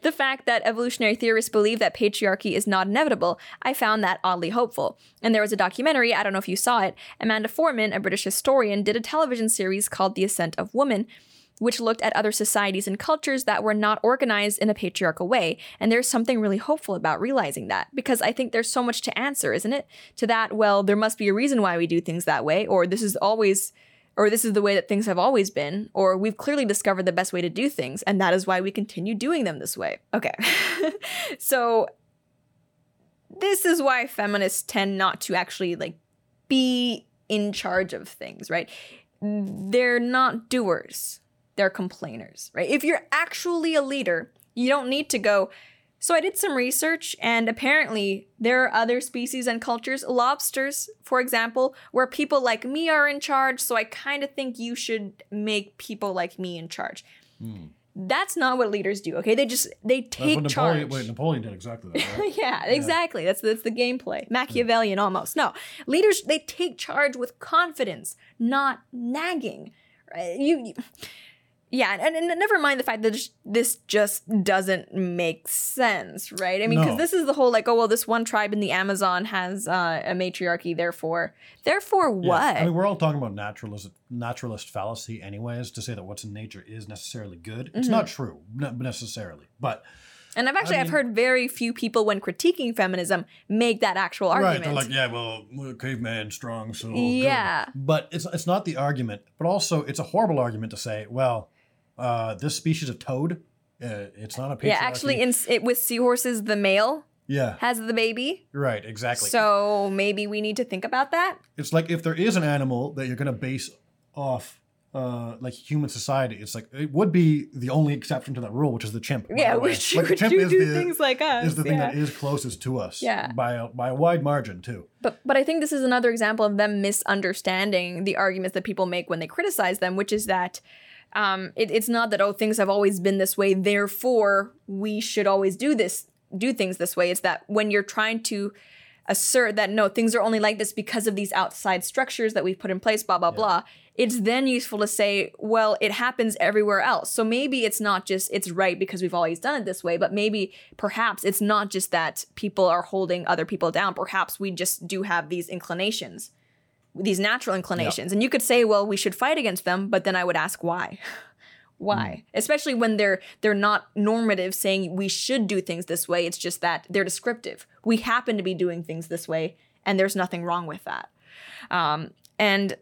The fact that evolutionary theorists believe that patriarchy is not inevitable, I found that oddly hopeful. And there was a documentary, I don't know if you saw it, Amanda Foreman, a British historian, did a television series called The Ascent of Woman, which looked at other societies and cultures that were not organized in a patriarchal way. And there's something really hopeful about realizing that, because I think there's so much to answer, isn't it? To that, well, there must be a reason why we do things that way, or this is always... or this is the way that things have always been, or we've clearly discovered the best way to do things, and that is why we continue doing them this way. Okay. So this is why feminists tend not to actually, like, be in charge of things, right? They're not doers. They're complainers, right? If you're actually a leader, you don't need to go, So I did some research, and apparently there are other species and cultures, lobsters, for example, where people like me are in charge, so I kind of think you should make people like me in charge. Mm. That's not what leaders do, okay? They just, they take That's charge. Napoleon, wait, Napoleon did exactly that, right? yeah, yeah, exactly. That's, that's the gameplay. Machiavellian yeah. almost. No, leaders, they take charge with confidence, not nagging. Right? You... you Yeah, and, and never mind the fact that this just doesn't make sense, right? I mean, because no. this is the whole like, oh, well, this one tribe in the Amazon has uh, a matriarchy, therefore. Therefore what? Yeah. I mean, we're all talking about naturalist, naturalist fallacy anyways, to say that what's in nature is necessarily good. It's mm-hmm. not true, not necessarily, but... And I've actually, I mean, I've heard very few people when critiquing feminism make that actual argument. Right, they're like, yeah, well, we're caveman strong, so... Yeah. Good. But it's it's not the argument, but also it's a horrible argument to say, well... Uh, this species of toad, uh, it's not a patriarchy. Yeah, actually, in, it, with seahorses, the male yeah. has the baby. Right, exactly. So maybe we need to think about that. It's like if there is an animal that you're going to base off uh, like human society, it's like it would be the only exception to that rule, which is the chimp. Yeah, which like, the chimp do, do the, things like us. Is the thing yeah. that is closest to us yeah. by a, by a wide margin too. But but I think this is another example of them misunderstanding the arguments that people make when they criticize them, which is that. Um, it, it's not that, oh, things have always been this way, therefore we should always do this, do things this way. It's that when you're trying to assert that, no, things are only like this because of these outside structures that we've put in place, blah, blah, yeah. blah. It's then useful to say, well, it happens everywhere else. So maybe it's not just it's right because we've always done it this way, but maybe perhaps it's not just that people are holding other people down. Perhaps we just do have these inclinations. These natural inclinations. Yep. And you could say, well, we should fight against them, but then I would ask why. Why? Mm. Especially when they're they're not normative, saying we should do things this way. It's just that they're descriptive. We happen to be doing things this way, and there's nothing wrong with that. Um, and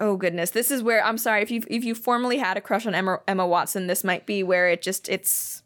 oh goodness, this is where I'm sorry, if you if you formerly had a crush on Emma Emma Watson, this might be where it just it's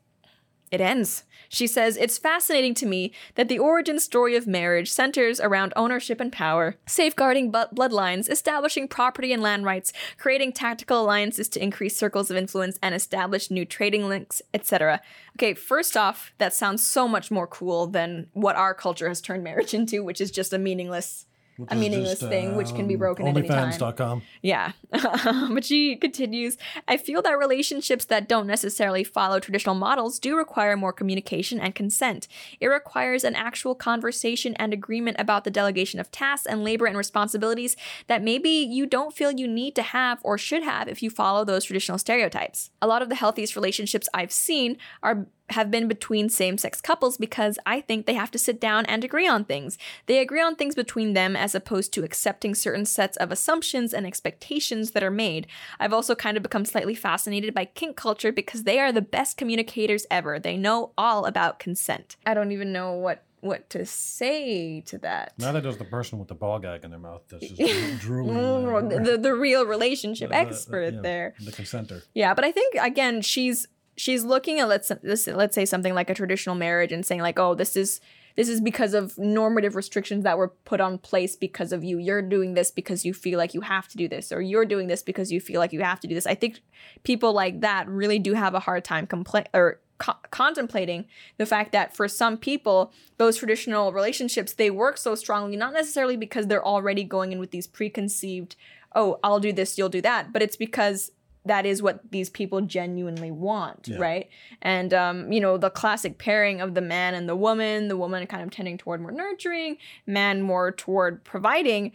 it ends. She says, it's fascinating to me that the origin story of marriage centers around ownership and power, safeguarding bu- bloodlines, establishing property and land rights, creating tactical alliances to increase circles of influence and establish new trading links, et cetera. Okay, first off, that sounds so much more cool than what our culture has turned marriage into, which is just a meaningless... Which a meaningless just, thing, um, which can be broken at any time. OnlyFans dot com. Yeah. But she continues, I feel that relationships that don't necessarily follow traditional models do require more communication and consent. It requires an actual conversation and agreement about the delegation of tasks and labor and responsibilities that maybe you don't feel you need to have or should have if you follow those traditional stereotypes. A lot of the healthiest relationships I've seen are... have been between same-sex couples because I think they have to sit down and agree on things. They agree on things between them as opposed to accepting certain sets of assumptions and expectations that are made. I've also kind of become slightly fascinated by kink culture because they are the best communicators ever. They know all about consent. I don't even know what what to say to that. Neither does the person with the ball gag in their mouth that's just drooling. the, the, the real relationship the, the, expert the, yeah, there. The consenter. Yeah, but I think, again, she's She's looking at let's let's say something like a traditional marriage and saying like, oh, this is this is because of normative restrictions that were put on place because of you. You're doing this because you feel like you have to do this, or you're doing this because you feel like you have to do this. I think people like that really do have a hard time compla- or co- contemplating the fact that for some people, those traditional relationships, they work so strongly, not necessarily because they're already going in with these preconceived, oh, I'll do this, you'll do that, but it's because that is what these people genuinely want, yeah. right? And, um, you know, the classic pairing of the man and the woman, the woman kind of tending toward more nurturing, man more toward providing.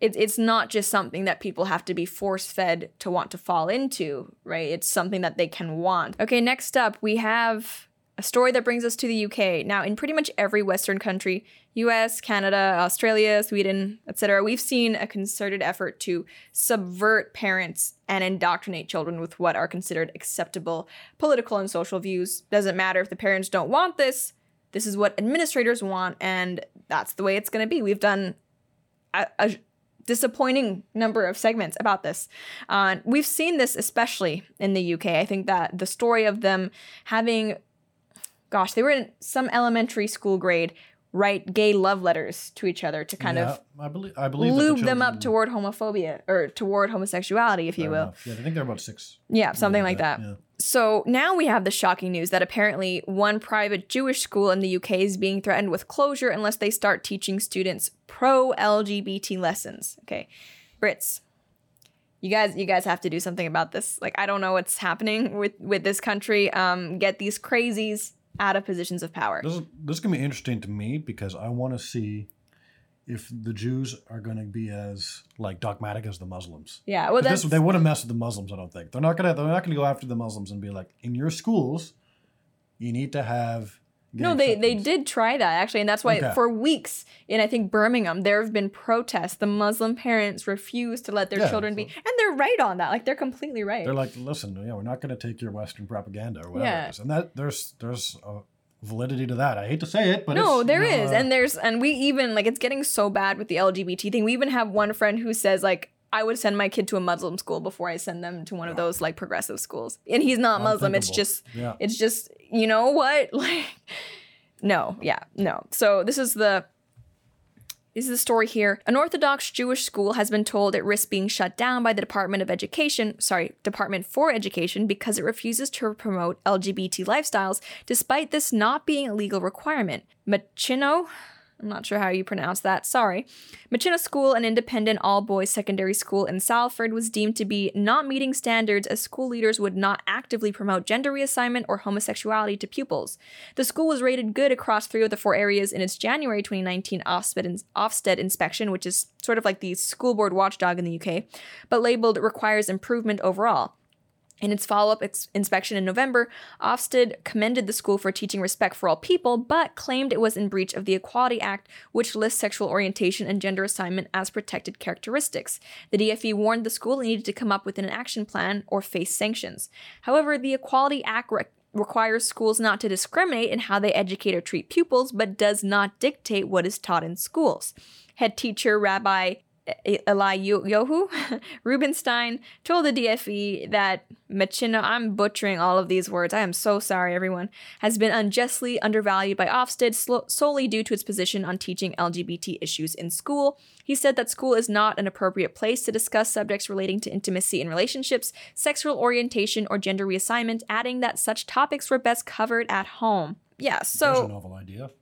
It, it's not just something that people have to be force-fed to want to fall into, right? It's something that they can want. Okay, next up, we have a story that brings us to the U K. Now, in pretty much every Western country, U S, Canada, Australia, Sweden, et cetera, we've seen a concerted effort to subvert parents and indoctrinate children with what are considered acceptable political and social views. Doesn't matter if the parents don't want this. This is what administrators want, and that's the way it's going to be. We've done a, a disappointing number of segments about this. Uh, we've seen this especially in the U K. I think that the story of them having... Gosh, they were in some elementary school grade write gay love letters to each other to kind yeah, of I believe, I believe lube the children, them up toward homophobia or toward homosexuality, if you will. Enough. Yeah, I think they're about six. Yeah, something like that. that. Yeah. So now we have the shocking news that apparently one private Jewish school in the U K is being threatened with closure unless they start teaching students pro-L G B T lessons. Okay, Brits. You guys, you guys have to do something about this. Like, I don't know what's happening with, with this country. Um, get these crazies out of positions of power. This is, this is going to be interesting to me because I want to see if the Jews are going to be as like dogmatic as the Muslims. Yeah, well, that's, this, they wouldn't mess with the Muslims. I don't think they're not going to. They're not going to go after the Muslims and be like, in your schools, you need to have. No, they, they did try that, actually, and that's why okay. for weeks in, I think, Birmingham, there have been protests. The Muslim parents refuse to let their yeah, children so be, and they're right on that. Like, they're completely right. They're like, listen, yeah, we're not going to take your Western propaganda or whatever yeah. it is. And that, there's there's a validity to that. I hate to say it, but no, it's, there you know, is. Uh, and there's, and we even, like, it's getting so bad with the L G B T thing. We even have one friend who says, like, I would send my kid to a Muslim school before I send them to one of those, like, progressive schools. And he's not Muslim. It's just, yeah. it's just, you know what? Like, no, yeah, no. So this is the, this is the story here. An Orthodox Jewish school has been told it risks being shut down by the Department of Education, sorry, Department for Education, because it refuses to promote L G B T lifestyles, despite this not being a legal requirement. Mechinoh... I'm not sure how you pronounce that, sorry. Mechinoh School, an independent all-boys secondary school in Salford, was deemed to be not meeting standards as school leaders would not actively promote gender reassignment or homosexuality to pupils. The school was rated good across three of the four areas in its January twenty nineteen Ofsted inspection, which is sort of like the school board watchdog in the U K, but labeled requires improvement overall. In its follow-up ex- inspection in November, Ofsted commended the school for teaching respect for all people, but claimed it was in breach of the Equality Act, which lists sexual orientation and gender assignment as protected characteristics. The D F E warned the school it needed to come up with an action plan or face sanctions. However, the Equality Act re- requires schools not to discriminate in how they educate or treat pupils, but does not dictate what is taught in schools. Head teacher Rabbi Eli Yohu Rubenstein told the D F E that Mechinoh, I'm butchering all of these words, I am so sorry everyone, has been unjustly undervalued by Ofsted sl- solely due to its position on teaching L G B T issues in school. He said that school is not an appropriate place to discuss subjects relating to intimacy and relationships, sexual orientation, or gender reassignment, adding that such topics were best covered at home. Yeah, so... That's a novel idea.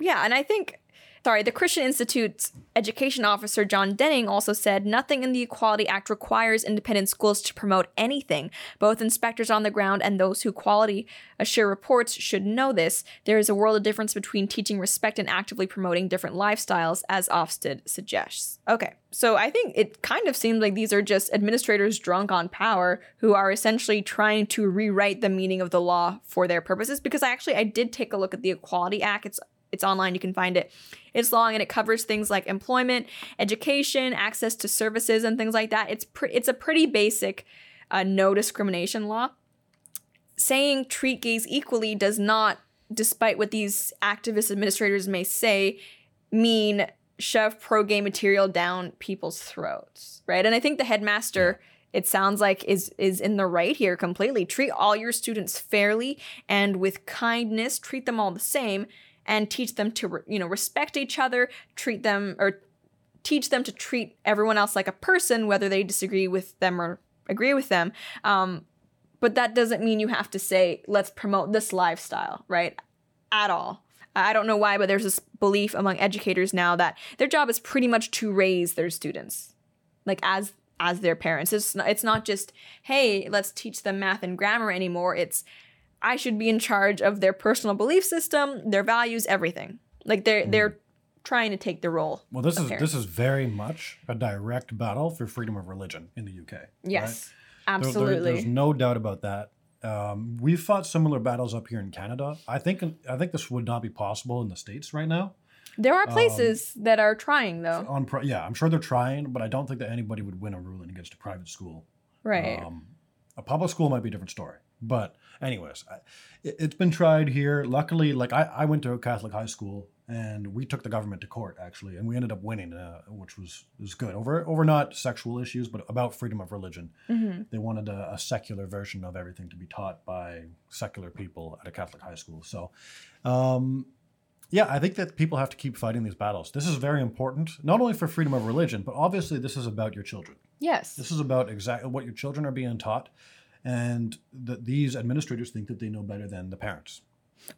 Yeah, and I think... Sorry, the Christian Institute's education officer, John Denning, also said nothing in the Equality Act requires independent schools to promote anything. Both inspectors on the ground and those who quality assure reports should know this. There is a world of difference between teaching respect and actively promoting different lifestyles, as Ofsted suggests. Okay, so I think it kind of seems like these are just administrators drunk on power who are essentially trying to rewrite the meaning of the law for their purposes, because I actually, I did take a look at the Equality Act. It's It's online. You can find it. It's long and it covers things like employment, education, access to services, and things like that. It's pre- it's a pretty basic uh, no discrimination law. Saying treat gays equally does not, despite what these activist administrators may say, mean shove pro-gay material down people's throats, right? And I think the headmaster, it sounds like, is is in the right here completely. Treat all your students fairly and with kindness. Treat them all the same. And teach them to, you know, respect each other, treat them, or teach them to treat everyone else like a person, whether they disagree with them or agree with them. Um, but that doesn't mean you have to say, let's promote this lifestyle, right? At all. I don't know why, but there's this belief among educators now that their job is pretty much to raise their students, like as as their parents. It's not, it's not just, hey, let's teach them math and grammar anymore. It's, I should be in charge of their personal belief system, their values, everything. Like they're mm. they're trying to take the role. Well, this is parent. This is very much a direct battle for freedom of religion in the U K. Yes, right? Absolutely. There, there, there's no doubt about that. Um, we've fought similar battles up here in Canada. I think I think this would not be possible in the States right now. There are places um, that are trying though. On pri- yeah, I'm sure they're trying, but I don't think that anybody would win a ruling against a private school. Right. Um, a public school might be a different story, but. Anyways, it's been tried here. Luckily, like I, I went to a Catholic high school and we took the government to court, actually. And we ended up winning, uh, which was, was good. Over over not sexual issues, but about freedom of religion. Mm-hmm. They wanted a, a secular version of everything to be taught by secular people at a Catholic high school. So um, Yeah, I think that people have to keep fighting these battles. This is very important, not only for freedom of religion, but obviously this is about your children. Yes. This is about exactly what your children are being taught, and that these administrators think that they know better than the parents.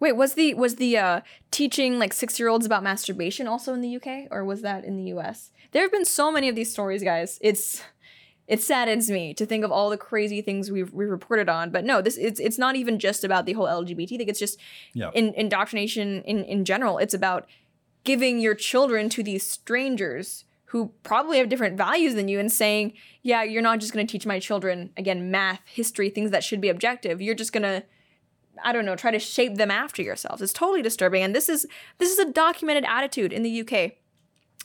Wait, was the was the uh, teaching like six-year-olds about masturbation also in the U K, or was that in the U S? There have been so many of these stories, guys. It's it saddens me to think of all the crazy things we've we reported on. But no, this it's it's not even just about the whole L G B T thing. It's just yeah. in, indoctrination in, in general. It's about giving your children to these strangers who probably have different values than you and saying, yeah, you're not just going to teach my children, again, math, history, things that should be objective. You're just going to, I don't know, try to shape them after yourselves. It's totally disturbing. And this is this is a documented attitude in the U K.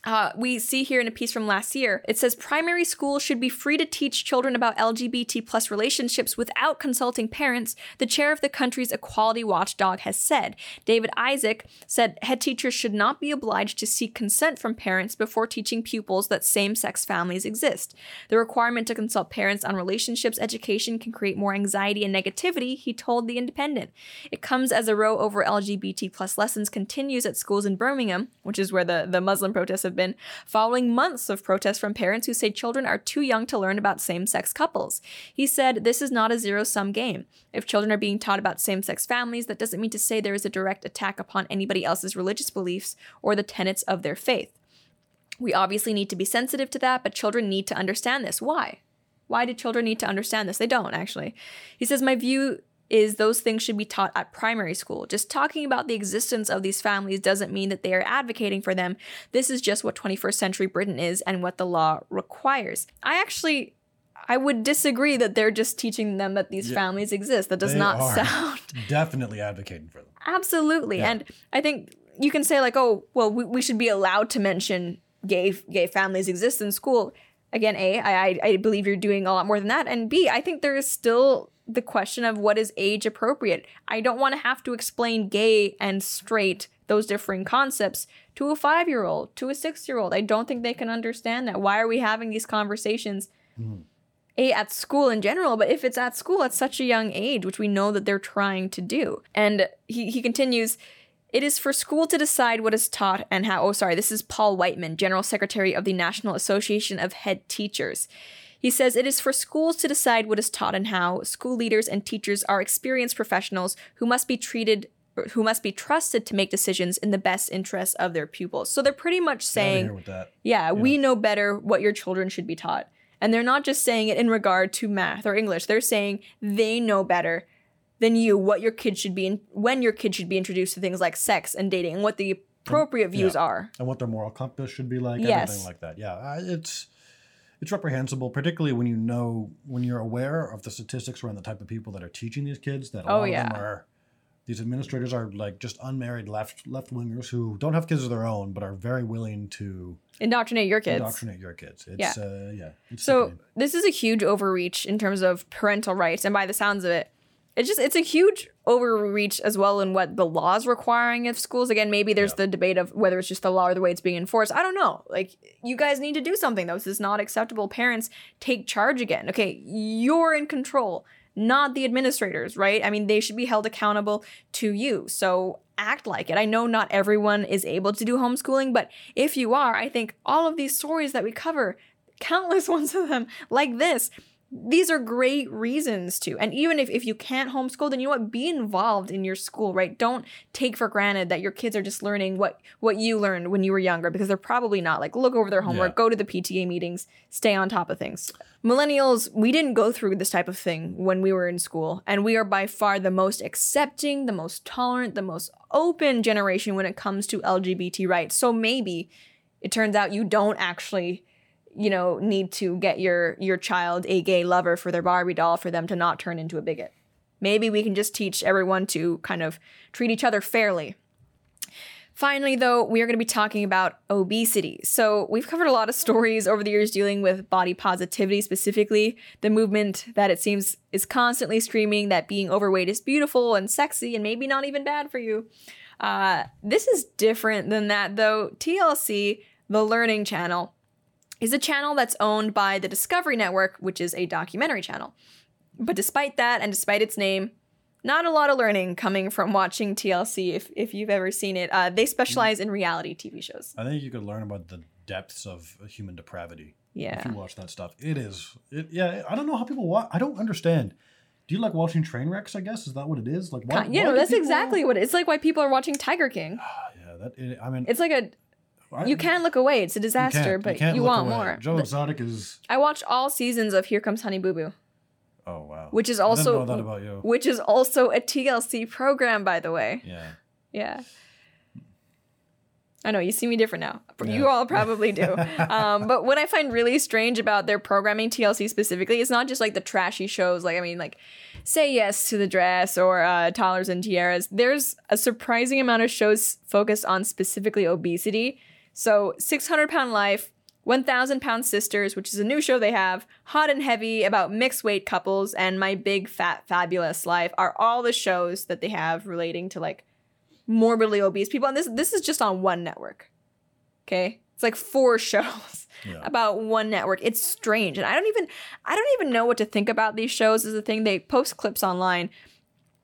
Uh, we see here in a piece from last year, it says primary schools should be free to teach children about L G B T plus relationships without consulting parents, the chair of the country's equality watchdog has said. David Isaac said head teachers should not be obliged to seek consent from parents before teaching pupils that same-sex families exist. The requirement to consult parents on relationships education can create more anxiety and negativity, he told The Independent. It comes as a row over L G B T plus lessons continues at schools in Birmingham, which is where the, the Muslim protests have been, following months of protests from parents who say children are too young to learn about same-sex couples. He said, this is not a zero-sum game. If children are being taught about same-sex families, that doesn't mean to say there is a direct attack upon anybody else's religious beliefs or the tenets of their faith. We obviously need to be sensitive to that, but children need to understand this. Why? Why do children need to understand this? They don't, actually. He says, my view is those things should be taught at primary school. Just talking about the existence of these families doesn't mean that they are advocating for them. This is just what twenty-first century Britain is and what the law requires. I actually, I would disagree that they're just teaching them that these yeah, families exist. That does not sound... definitely advocating for them. Absolutely. Yeah. And I think you can say like, oh, well, we, we should be allowed to mention gay gay families exist in school. Again, A, I, I believe you're doing a lot more than that. And B, I think there is still the question of what is age appropriate. I don't want to have to explain gay and straight, those differing concepts, to a five-year-old, to a six-year-old. I don't think they can understand that. Why are we having these conversations, mm. A, at school in general, but if it's at school at such a young age, which we know that they're trying to do. And he, he continues, it is for school to decide what is taught and how, oh, sorry, this is Paul Whiteman, General Secretary of the National Association of Head Teachers. He says it is for schools to decide what is taught and how. School leaders and teachers are experienced professionals who must be treated, who must be trusted to make decisions in the best interests of their pupils. So they're pretty much saying, yeah, yeah, we know better what your children should be taught. And they're not just saying it in regard to math or English. They're saying they know better than you what your kid should be in, when your kid should be introduced to things like sex and dating and what the appropriate and, views yeah. are. And what their moral compass should be like, yes. everything like that. Yeah, it's... It's reprehensible, particularly when you know, when you're aware of the statistics around the type of people that are teaching these kids, that a lot oh, yeah. of them are, these administrators are like just unmarried left, left-wingers who don't have kids of their own, but are very willing to... Indoctrinate your kids. Indoctrinate your kids. It's, yeah. Uh, yeah it's so sickening. This is a huge overreach in terms of parental rights, and by the sounds of it, it's just, it's a huge overreach as well in what the law is requiring of schools. Again, maybe there's yeah. the debate of whether it's just the law or the way it's being enforced. I don't know. Like, you guys need to do something, though. This is not acceptable. Parents, take charge again. Okay, you're in control, not the administrators, right? I mean, they should be held accountable to you. So act like it. I know not everyone is able to do homeschooling, but if you are, I think all of these stories that we cover, countless ones of them like this, these are great reasons to. And even if, if you can't homeschool, then you know what? Be involved in your school, right? Don't take for granted that your kids are just learning what, what you learned when you were younger, because they're probably not. Like, look over their homework, yeah. go to the P T A meetings, stay on top of things. Millennials, we didn't go through this type of thing when we were in school. And we are by far the most accepting, the most tolerant, the most open generation when it comes to L G B T rights. So maybe it turns out you don't actually... you know, need to get your your child a gay lover for their Barbie doll for them to not turn into a bigot. Maybe we can just teach everyone to kind of treat each other fairly. Finally, though, we are going to be talking about obesity. So we've covered a lot of stories over the years dealing with body positivity, specifically the movement that it seems is constantly screaming that being overweight is beautiful and sexy and maybe not even bad for you. Uh, this is different than that, though. T L C, the Learning Channel, is a channel that's owned by the Discovery Network, which is a documentary channel. But despite that, and despite its name, Not a lot of learning coming from watching T L C, if if you've ever seen it. Uh, they specialize in reality T V shows. I think you could learn about the depths of human depravity. Yeah. If you watch that stuff. It is. It, yeah, I don't know how people watch. I don't understand. Do you like watching train wrecks, I guess? Is that what it is? Like, why, yeah, why no, that's people... exactly what it is. It's like why people are watching Tiger King. Uh, yeah, that, it, I mean... It's like a... I, you can't look away. It's a disaster, you but you, you want away. more. Joe Exotic is... I watched all seasons of Here Comes Honey Boo Boo. Oh, wow. Which is also... I didn't know that about you. Which is also a T L C program, by the way. Yeah. Yeah. I know, you see me different now. Yeah. You all probably do. um, but what I find really strange about their programming, T L C specifically, it's not just like the trashy shows. Like, I mean, like Say Yes to the Dress or uh, Toddlers and Tiaras. There's a surprising amount of shows focused on specifically obesity. So six hundred pound Life, one thousand pound Sisters, which is a new show they have, Hot and Heavy about mixed weight couples, and My Big Fat Fabulous Life are all the shows that they have relating to like morbidly obese people. And this this is just on one network. Okay? It's like four shows yeah. about one network. It's strange. And I don't even I don't even know what to think about these shows is the thing. They post clips online.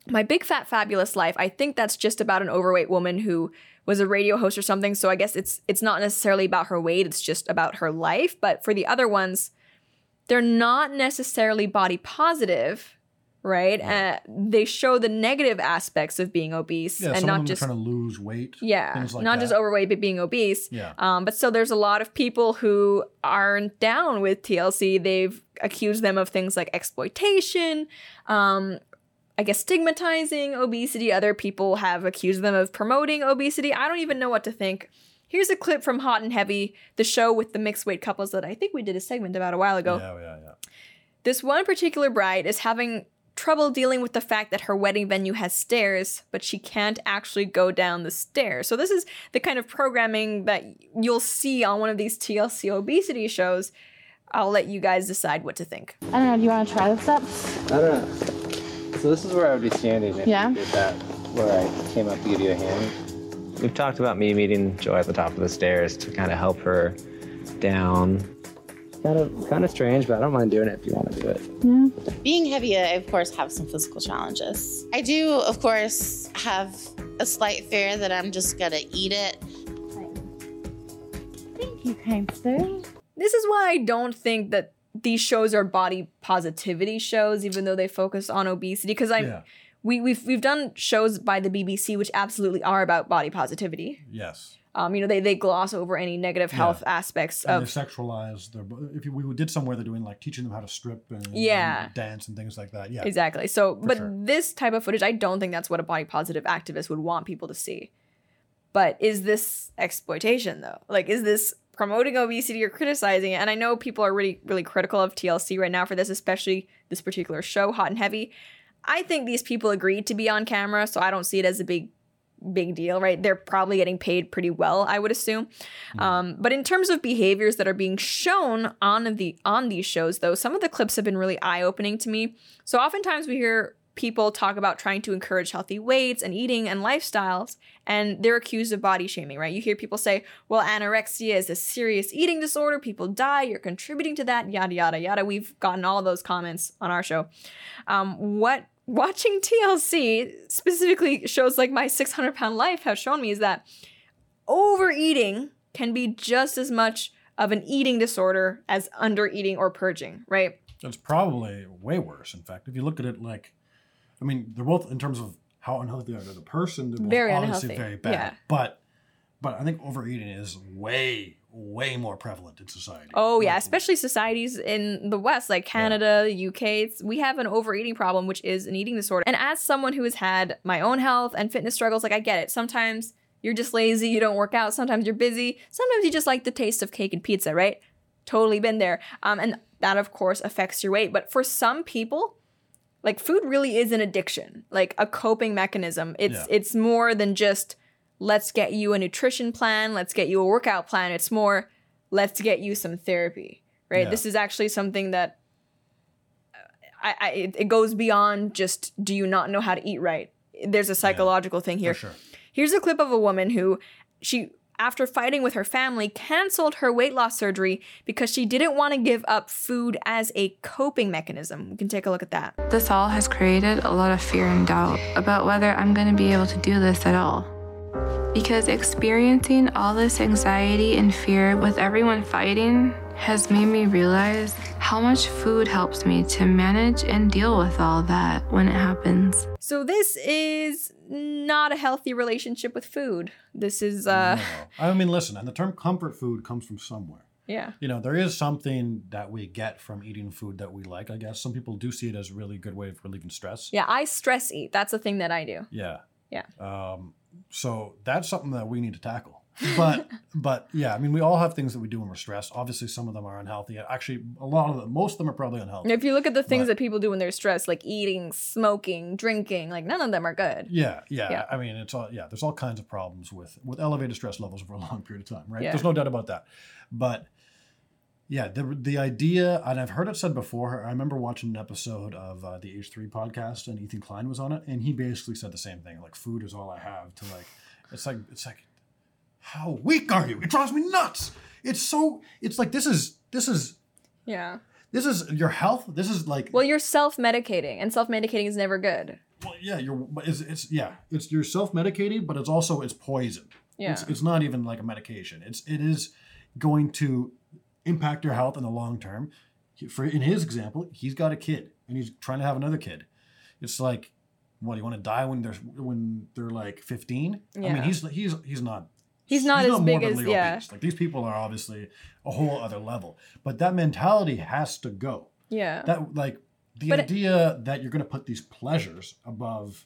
My Big Fat Fabulous Life, I think that's just about an overweight woman who was a radio host or something. So I guess it's it's not necessarily about her weight. It's just about her life. But for the other ones, they're not necessarily body positive, right? Uh, they show the negative aspects of being obese. Yeah, and not just trying to lose weight. Yeah, things like not that. Just overweight, but being obese. Yeah. Um, but so there's a lot of people who aren't down with T L C. They've accused them of things like exploitation, um, I guess stigmatizing obesity. Other people have accused them of promoting obesity. I don't even know what to think. Here's a clip from Hot and Heavy, the show with the mixed weight couples that I think we did a segment about a while ago. Yeah, yeah, yeah. This one particular bride is having trouble dealing with the fact that her wedding venue has stairs, but she can't actually go down the stairs. So this is the kind of programming that you'll see on one of these T L C obesity shows. I'll let you guys decide what to think. I don't know. Do you want to try this up? I don't know. So this is where I would be standing if yeah. you did that, where I came up to give you a hand. We've talked about me meeting Joy at the top of the stairs to kind of help her down. Kind of, kind of strange, but I don't mind doing it if you want to do it. Yeah. Being heavy, I, of course, have some physical challenges. I do, of course, have a slight fear that I'm just going to eat it. Thank you, kind sir. This is why I don't think that these shows are body positivity shows, even though they focus on obesity. Because I, yeah. we we've we've done shows by the B B C which absolutely are about body positivity. Yes. Um, you know they, they gloss over any negative health yeah. aspects and of. They sexualize their. If we did somewhere, they're doing like teaching them how to strip and, yeah. and dance and things like that. Yeah. Exactly. So, For but sure. this type of footage, I don't think that's what a body positive activist would want people to see. But is this exploitation though? Like, is this promoting obesity or criticizing it? And I know people are really, really critical of T L C right now for this, especially this particular show, Hot and Heavy. I think these people agreed to be on camera, so I don't see it as a big, big deal, right? They're probably getting paid pretty well, I would assume. Mm-hmm. Um, but in terms of behaviors that are being shown on the on these shows, though, some of the clips have been really eye-opening to me. So oftentimes we hear people talk about trying to encourage healthy weights and eating and lifestyles, and they're accused of body shaming, right? You hear people say, well, anorexia is a serious eating disorder. People die. You're contributing to that, yada, yada, yada. We've gotten all those comments on our show. Um, what watching T L C, specifically shows like My six hundred pound Life, have shown me is that overeating can be just as much of an eating disorder as undereating or purging, right? That's probably way worse, in fact. If you look at it like... I mean, they're both, in terms of how unhealthy they are to the person, they're both very obviously unhealthy. very bad. Yeah. But but I think overeating is way, way more prevalent in society. Oh, yeah. Like, especially societies in the West, like Canada, yeah. U K. It's, we have an overeating problem, which is an eating disorder. And as someone who has had my own health and fitness struggles, like, I get it. Sometimes you're just lazy. You don't work out. Sometimes you're busy. Sometimes you just like the taste of cake and pizza, right? Totally been there. Um, and that, of course, affects your weight. But for some people... like, food really is an addiction, like a coping mechanism. It's yeah. it's more than just, let's get you a nutrition plan, let's get you a workout plan. It's more, let's get you some therapy, right? Yeah. This is actually something that I, I it, it goes beyond just, do you not know how to eat right? There's a psychological yeah, thing here. For sure. Here's a clip of a woman who, she after fighting with her family, canceled her weight loss surgery because she didn't want to give up food as a coping mechanism. We can take a look at that. This all has created a lot of fear and doubt about whether I'm going to be able to do this at all. Because experiencing all this anxiety and fear with everyone fighting has made me realize how much food helps me to manage and deal with all that when it happens. So this is not a healthy relationship with food. This is... Uh... No. I mean, listen, and the term comfort food comes from somewhere. Yeah. You know, there is something that we get from eating food that we like, I guess. Some people do see it as a really good way of relieving stress. Yeah, I stress eat. That's the thing that I do. Yeah. Yeah. Um, so that's something that we need to tackle. But, but yeah, I mean, we all have things that we do when we're stressed. Obviously, some of them are unhealthy. Actually, a lot of them, most of them are probably unhealthy. If you look at the things but, that people do when they're stressed, like eating, smoking, drinking, like none of them are good. Yeah, yeah. yeah. I mean, it's all, yeah, there's all kinds of problems with, with elevated stress levels over a long period of time, right? Yeah. There's no doubt about that. But yeah, the the idea, and I've heard it said before, I remember watching an episode of uh, the H three podcast and Ethan Klein was on it, and he basically said the same thing, like food is all I have to like, it's like, it's like, how weak are you? It drives me nuts. It's so, it's like, this is, this is. Yeah. This is your health. This is like. Well, you're self-medicating and self-medicating is never good. Well, yeah, you're, it's, it's yeah, it's, you're self-medicating, but it's also, it's poison. Yeah. It's, it's not even like a medication. It's, it is going to impact your health in the long term. For, in his example, he's got a kid and he's trying to have another kid. It's like, what, you want to die when they're, when they're like fifteen? Yeah. I mean, he's, he's, he's not. He's not He's as not big as, yeah. Obese. Like, these people are obviously a whole other level. But that mentality has to go. Yeah. That, like, the but idea it, that you're going to put these pleasures above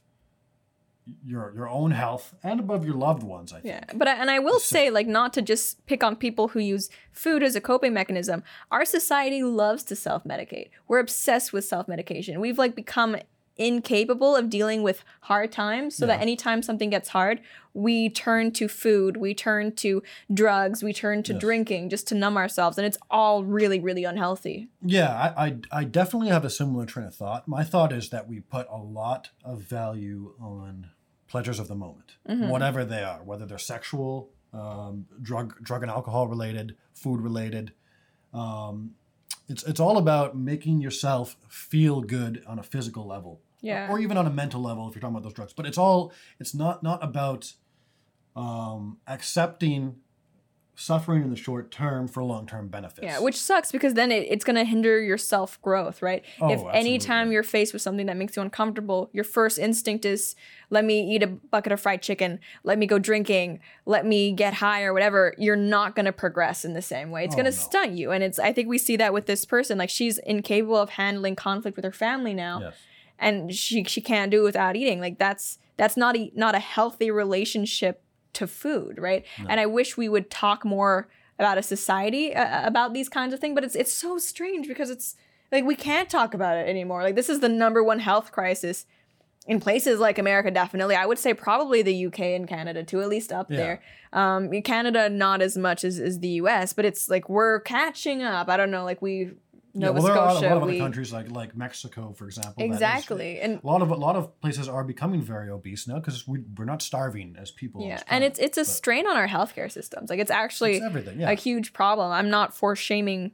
your your own health and above your loved ones, I think. Yeah, but I, and I will so, say, like, not to just pick on people who use food as a coping mechanism. Our society loves to self-medicate. We're obsessed with self-medication. We've, like, become... incapable of dealing with hard times, so yeah. that anytime something gets hard, we turn to food, we turn to drugs, we turn to yes. drinking just to numb ourselves, and it's all really, really unhealthy. Yeah, I, I, I definitely have a similar train of thought. My thought is that we put a lot of value on pleasures of the moment, mm-hmm. whatever they are, whether they're sexual, um, drug, drug and alcohol related, food related. Um, It's it's all about making yourself feel good on a physical level, yeah, or, or even on a mental level if you're talking about those drugs. But it's all it's not not about um, accepting suffering in the short term for long term benefits. Yeah, which sucks because then it, it's going to hinder your self growth, right? Oh, if any time you're faced with something that makes you uncomfortable, your first instinct is let me eat a bucket of fried chicken, let me go drinking, let me get high or whatever. You're not going to progress in the same way. It's oh, going to no. stunt you, and it's I think we see that with this person. Like she's incapable of handling conflict with her family now, yes. and she she can't do it without eating. Like that's that's not a, not a healthy relationship to food, right? No. And I wish we would talk more about a society uh, about these kinds of things, but it's it's so strange because it's like we can't talk about it anymore. Like this is the number one health crisis in places like America, definitely. I would say probably the U K and Canada too, at least up yeah. there. Um, Canada not as much as, as the U S, but it's like we're catching up. I don't know, like we Nova yeah, well, there Scotia, are a lot of we... other countries like like Mexico, for example. Exactly, that is, and a lot of a lot of places are becoming very obese now because we we're not starving as people. Yeah, as and it's it's a but, strain on our healthcare systems. Like it's actually it's everything, yeah. a huge problem. I'm not for shaming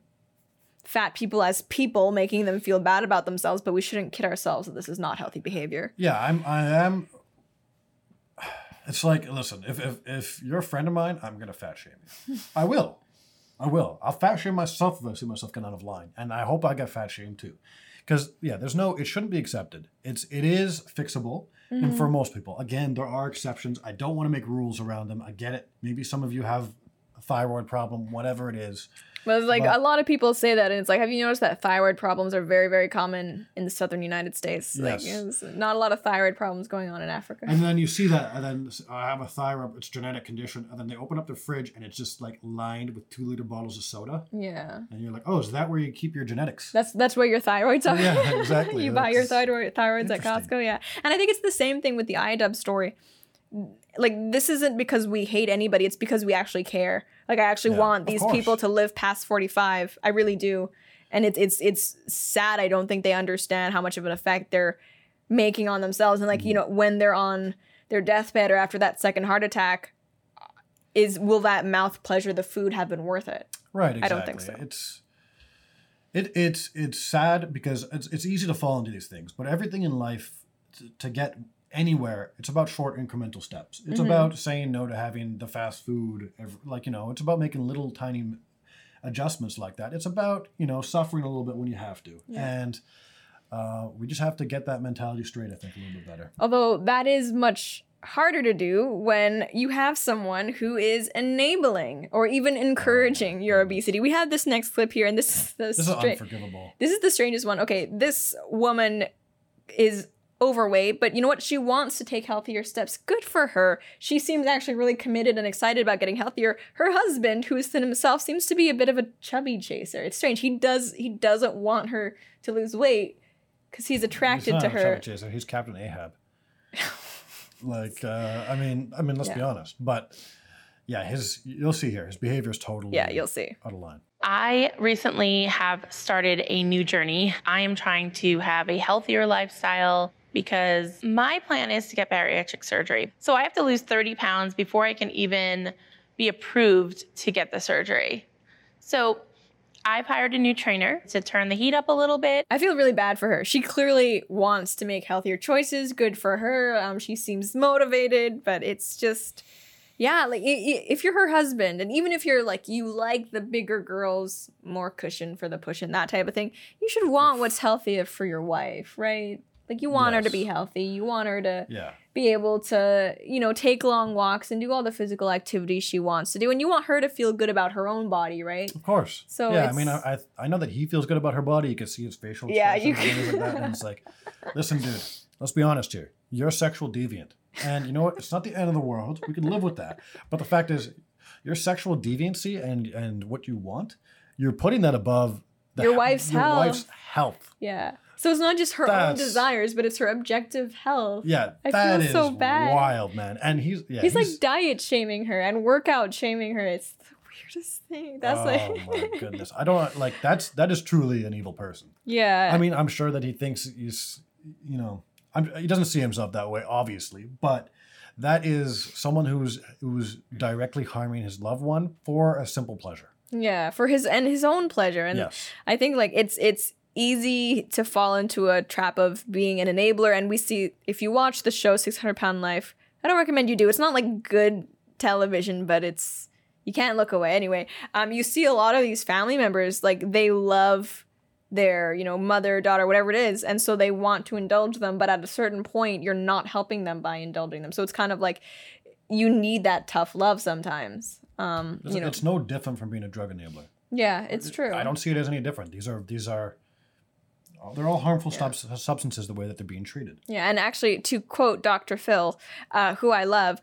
fat people as people, making them feel bad about themselves, but we shouldn't kid ourselves that this is not healthy behavior. Yeah, I'm I am. It's like listen, if if if you're a friend of mine, I'm gonna fat shame you. I will. I will. I'll fat shame myself if I see myself get out of line. And I hope I get fat shamed too. Because, yeah, there's no, it shouldn't be accepted. It's, it is fixable. Mm-hmm. And for most people, again, there are exceptions. I don't want to make rules around them. I get it. Maybe some of you have a thyroid problem, whatever it is. Well, it's like but, a lot of people say that. And it's like, have you noticed that thyroid problems are very, very common in the southern United States? Yes. Like, you know, there's not a lot of thyroid problems going on in Africa. And then you see that. And then I have a thyroid, it's a genetic condition. And then they open up the fridge and it's just like lined with two liter bottles of soda. Yeah. And you're like, oh, is that where you keep your genetics? That's that's where your thyroids are. Yeah, exactly. You that's buy your thyroid thyroids at Costco. Yeah. And I think it's the same thing with the iDubbbz story. Like, this isn't because we hate anybody. It's because we actually care. Like, I actually yeah, want these people to live past forty-five. I really do. And it's it's it's sad. I don't think they understand how much of an effect they're making on themselves. And, like, mm-hmm. you know, when they're on their deathbed or after that second heart attack, is will that mouth pleasure, the food, have been worth it? Right, exactly. I don't think so. It's it it's it's sad because it's it's easy to fall into these things, but everything in life to, to get anywhere, it's about short incremental steps. It's mm-hmm. about saying no to having the fast food, every, like, you know, it's about making little tiny adjustments like that. It's about, you know, suffering a little bit when you have to. Yeah. And uh, we just have to get that mentality straight, I think, a little bit better. Although that is much harder to do when you have someone who is enabling or even encouraging your obesity. We have this next clip here, and this is the this stra- is unforgivable. This is the strangest one. Okay, this woman is overweight, but you know what? She wants to take healthier steps. Good for her. She seems actually really committed and excited about getting healthier. Her husband, who is thin himself, seems to be a bit of a chubby chaser. It's strange. He does he doesn't want her to lose weight because he's attracted he's not to her. A chubby chaser. He's Captain Ahab. Like, uh, I mean, I mean, let's yeah. be honest, but yeah, his, you'll see here, his behavior is totally yeah, you'll see. Out of line. I recently have started a new journey. I am trying to have a healthier lifestyle because my plan is to get bariatric surgery. So I have to lose thirty pounds before I can even be approved to get the surgery. So I've hired a new trainer to turn the heat up a little bit. I feel really bad for her. She clearly wants to make healthier choices. Good for her. Um, she seems motivated, but it's just, yeah, like if you're her husband, and even if you're like, you like the bigger girls, more cushion for the push and that type of thing, you should want what's healthier for your wife, right? Like you want yes. her to be healthy. You want her to yeah. be able to, you know, take long walks and do all the physical activities she wants to do. And you want her to feel good about her own body, right? Of course. So yeah, I mean, I I know that he feels good about her body. You can see his facial expressions yeah, and things like that. And it's like, listen, dude, let's be honest here. You're a sexual deviant. And you know what? It's not the end of the world. We can live with that. But the fact is, your sexual deviancy and, and what you want, you're putting that above the your wife's he- your health. wife's health. Yeah. So it's not just her That's, own desires, but it's her objective health. Yeah, I that feel is so bad. Wild, man. And he's yeah, he's, he's like diet shaming her and workout shaming her. It's the weirdest thing. That's oh like, my goodness. I don't like that's that is truly an evil person. Yeah. I mean, I'm sure that he thinks he's, you know, I'm, he doesn't see himself that way, obviously, but that is someone who's who's directly harming his loved one for a simple pleasure. Yeah, for his and his own pleasure. And yes. I think like it's it's. easy to fall into a trap of being an enabler. And we see, if you watch the show six hundred pound Life, I don't recommend you do. It's not like good television, but it's, you can't look away anyway. Um, you see a lot of these family members, like they love their, you know, mother, daughter, whatever it is. And so they want to indulge them. But at a certain point, you're not helping them by indulging them. So it's kind of like you need that tough love sometimes. Um, you know. It's no different from being a drug enabler. Yeah, it's true. I don't see it as any different. These are, these are, They're all harmful yeah. sub- substances the way that they're being treated. Yeah, and actually, to quote Doctor Phil, uh, who I love,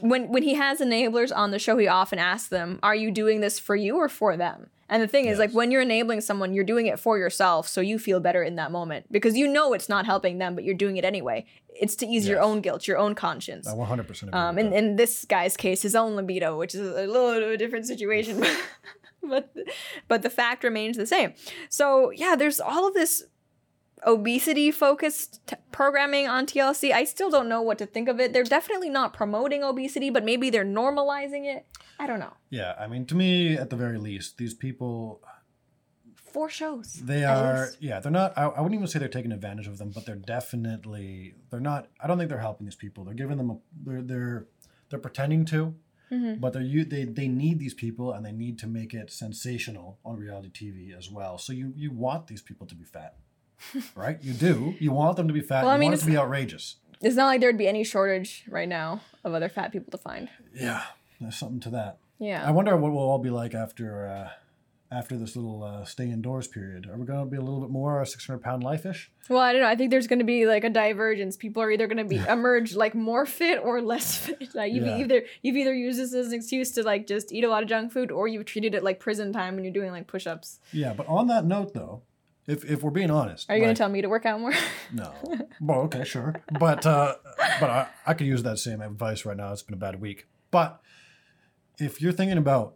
when when he has enablers on the show, he often asks them, are you doing this for you or for them? And the thing yes. is, like, when you're enabling someone, you're doing it for yourself, so you feel better in that moment. Because you know it's not helping them, but you're doing it anyway. It's to ease yes. your own guilt, your own conscience. I one hundred percent agree um, with in, that. In this guy's case, his own libido, which is a little bit of a different situation. but but the fact remains the same. So, yeah, there's all of this obesity-focused t- programming on T L C. I still don't know what to think of it. They're definitely not promoting obesity, but maybe they're normalizing it. I don't know. Yeah, I mean, to me, at the very least, these people... Four shows. They are, yeah, they're not, I, I wouldn't even say they're taking advantage of them, but they're definitely, they're not, I don't think they're helping these people. They're giving them, a, they're, they're they're pretending to, mm-hmm. but they're, they they need these people and they need to make it sensational on reality T V as well. So you, you want these people to be fat. Right? You do. You want them to be fat. Well, I mean, you want it to be outrageous. It's not like there'd be any shortage right now of other fat people to find. Yeah. There's something to that. Yeah. I wonder what we'll all be like after uh, after this little uh, stay indoors period. Are we going to be a little bit more six hundred pound life-ish? Well, I don't know. I think there's going to be like a divergence. People are either going to be yeah. emerge like more fit or less fit. Like you've, yeah. either, you've either used this as an excuse to like just eat a lot of junk food, or you've treated it like prison time and you're doing like push-ups. Yeah. But on that note, though, If if we're being honest. Are you like, going to tell me to work out more? No. Well, okay, sure. But uh, but I, I could use that same advice right now. It's been a bad week. But if you're thinking about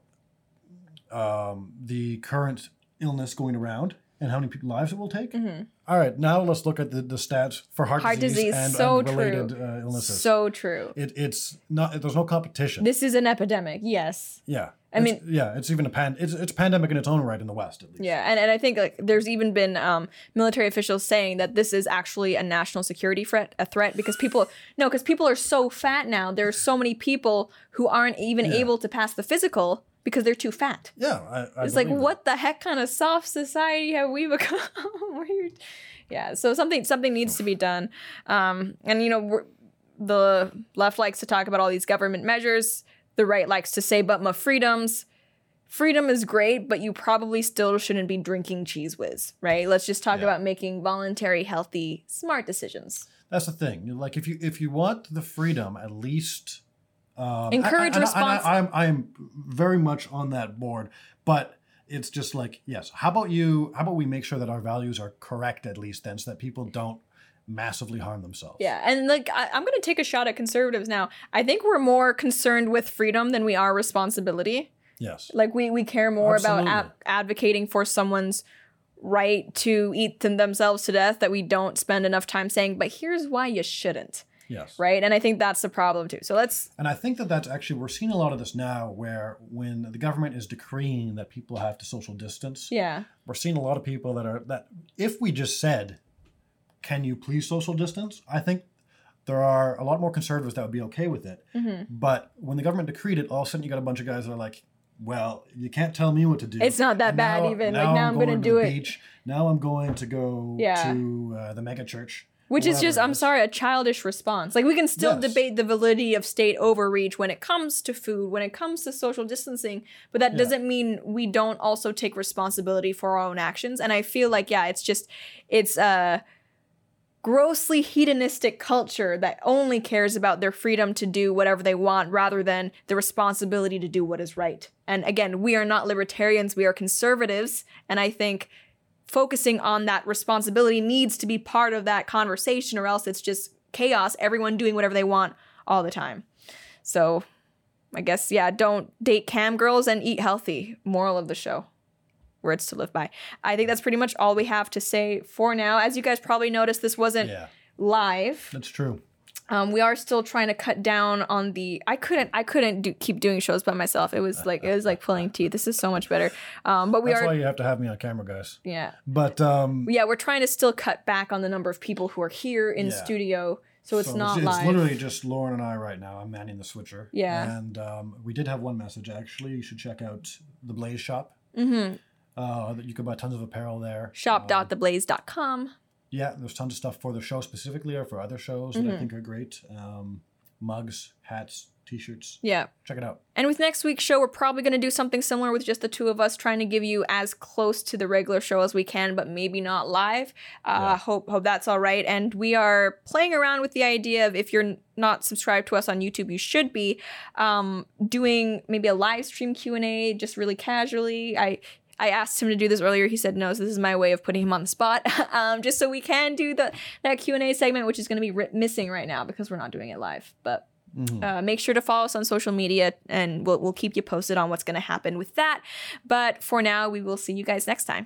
um, the current illness going around and how many people, lives it will take, mm-hmm. All right, now let's look at the, the stats for heart, heart disease, disease and so related uh, illnesses. So true. It, it's not. There's no competition. This is an epidemic. Yes. Yeah. I mean, it's, yeah, it's even a pan. It's it's pandemic in its own right in the West, at least. Yeah, and, and I think like there's even been um, military officials saying that this is actually a national security threat, a threat because people no, because people are so fat now. There are so many people who aren't even yeah. able to pass the physical because they're too fat. Yeah, I, I it's like that. What the heck kind of soft society have we become? Weird. Yeah, so something something needs to be done, um, and you know we're, the left likes to talk about all these government measures. The right likes to say, but my freedoms. Freedom is great, but you probably still shouldn't be drinking Cheez Whiz, right? Let's just talk yeah. about making voluntary, healthy, smart decisions. That's the thing. Like if you if you want the freedom, at least um, encourage response. I'm I'm very much on that board, but it's just like yes. How about you? How about we make sure that our values are correct at least, then, so that people don't massively harm themselves. Yeah, and like I, I'm going to take a shot at conservatives now. I think we're more concerned with freedom than we are responsibility. Yes. Like we, we care more Absolutely. about ad- advocating for someone's right to eat them themselves to death that we don't spend enough time saying, but here's why you shouldn't. Yes. Right? And I think that's the problem too. So let's... And I think that that's actually... We're seeing a lot of this now where when the government is decreeing that people have to social distance. Yeah. We're seeing a lot of people that are... that if we just said... Can you please social distance? I think there are a lot more conservatives that would be okay with it. Mm-hmm. But when the government decreed it, all of a sudden you got a bunch of guys that are like, well, you can't tell me what to do. It's not that and bad now, even. Now like now I'm, I'm going, going to do it. Beach. Now I'm going to go yeah. to uh, the mega church. Which is just, I'm sorry, a childish response. Like we can still yes. debate the validity of state overreach when it comes to food, when it comes to social distancing, but that yeah. doesn't mean we don't also take responsibility for our own actions. And I feel like, yeah, it's just, it's... uh. grossly hedonistic culture that only cares about their freedom to do whatever they want rather than the responsibility to do what is right. And again, we are not libertarians, we are conservatives. And I think focusing on that responsibility needs to be part of that conversation or else it's just chaos, everyone doing whatever they want all the time. So I guess, yeah, don't date cam girls and eat healthy. Moral of the show. Words to live by. I think that's pretty much all we have to say for now. As you guys probably noticed, this wasn't yeah. live. That's true. Um, we are still trying to cut down on the. I couldn't. I couldn't do, keep doing shows by myself. It was like it was like pulling teeth. This is so much better. Um, but we that's are. That's why you have to have me on camera, guys. Yeah. But um, yeah, we're trying to still cut back on the number of people who are here in yeah. studio. So it's so not it's, live. It's literally just Lauren and I right now. I'm manning the switcher. Yeah. And um, we did have one message actually. You should check out the Blaze Shop. Mm-hmm. Uh, you can buy tons of apparel there. shop dot the blaze dot com. Yeah, there's tons of stuff for the show specifically or for other shows mm-hmm. that I think are great. Um, mugs, hats, t-shirts. Yeah. Check it out. And with next week's show, we're probably going to do something similar with just the two of us, trying to give you as close to the regular show as we can, but maybe not live. Uh, yeah. Hope hope that's all right. And we are playing around with the idea of if you're not subscribed to us on YouTube, you should be um, doing maybe a live stream Q and A just really casually. I... I asked him to do this earlier. He said no, so this is my way of putting him on the spot, um, just so we can do the that Q and A segment, which is going to be ri- missing right now because we're not doing it live. But mm-hmm. uh, make sure to follow us on social media, and we'll we'll keep you posted on what's going to happen with that. But for now, we will see you guys next time.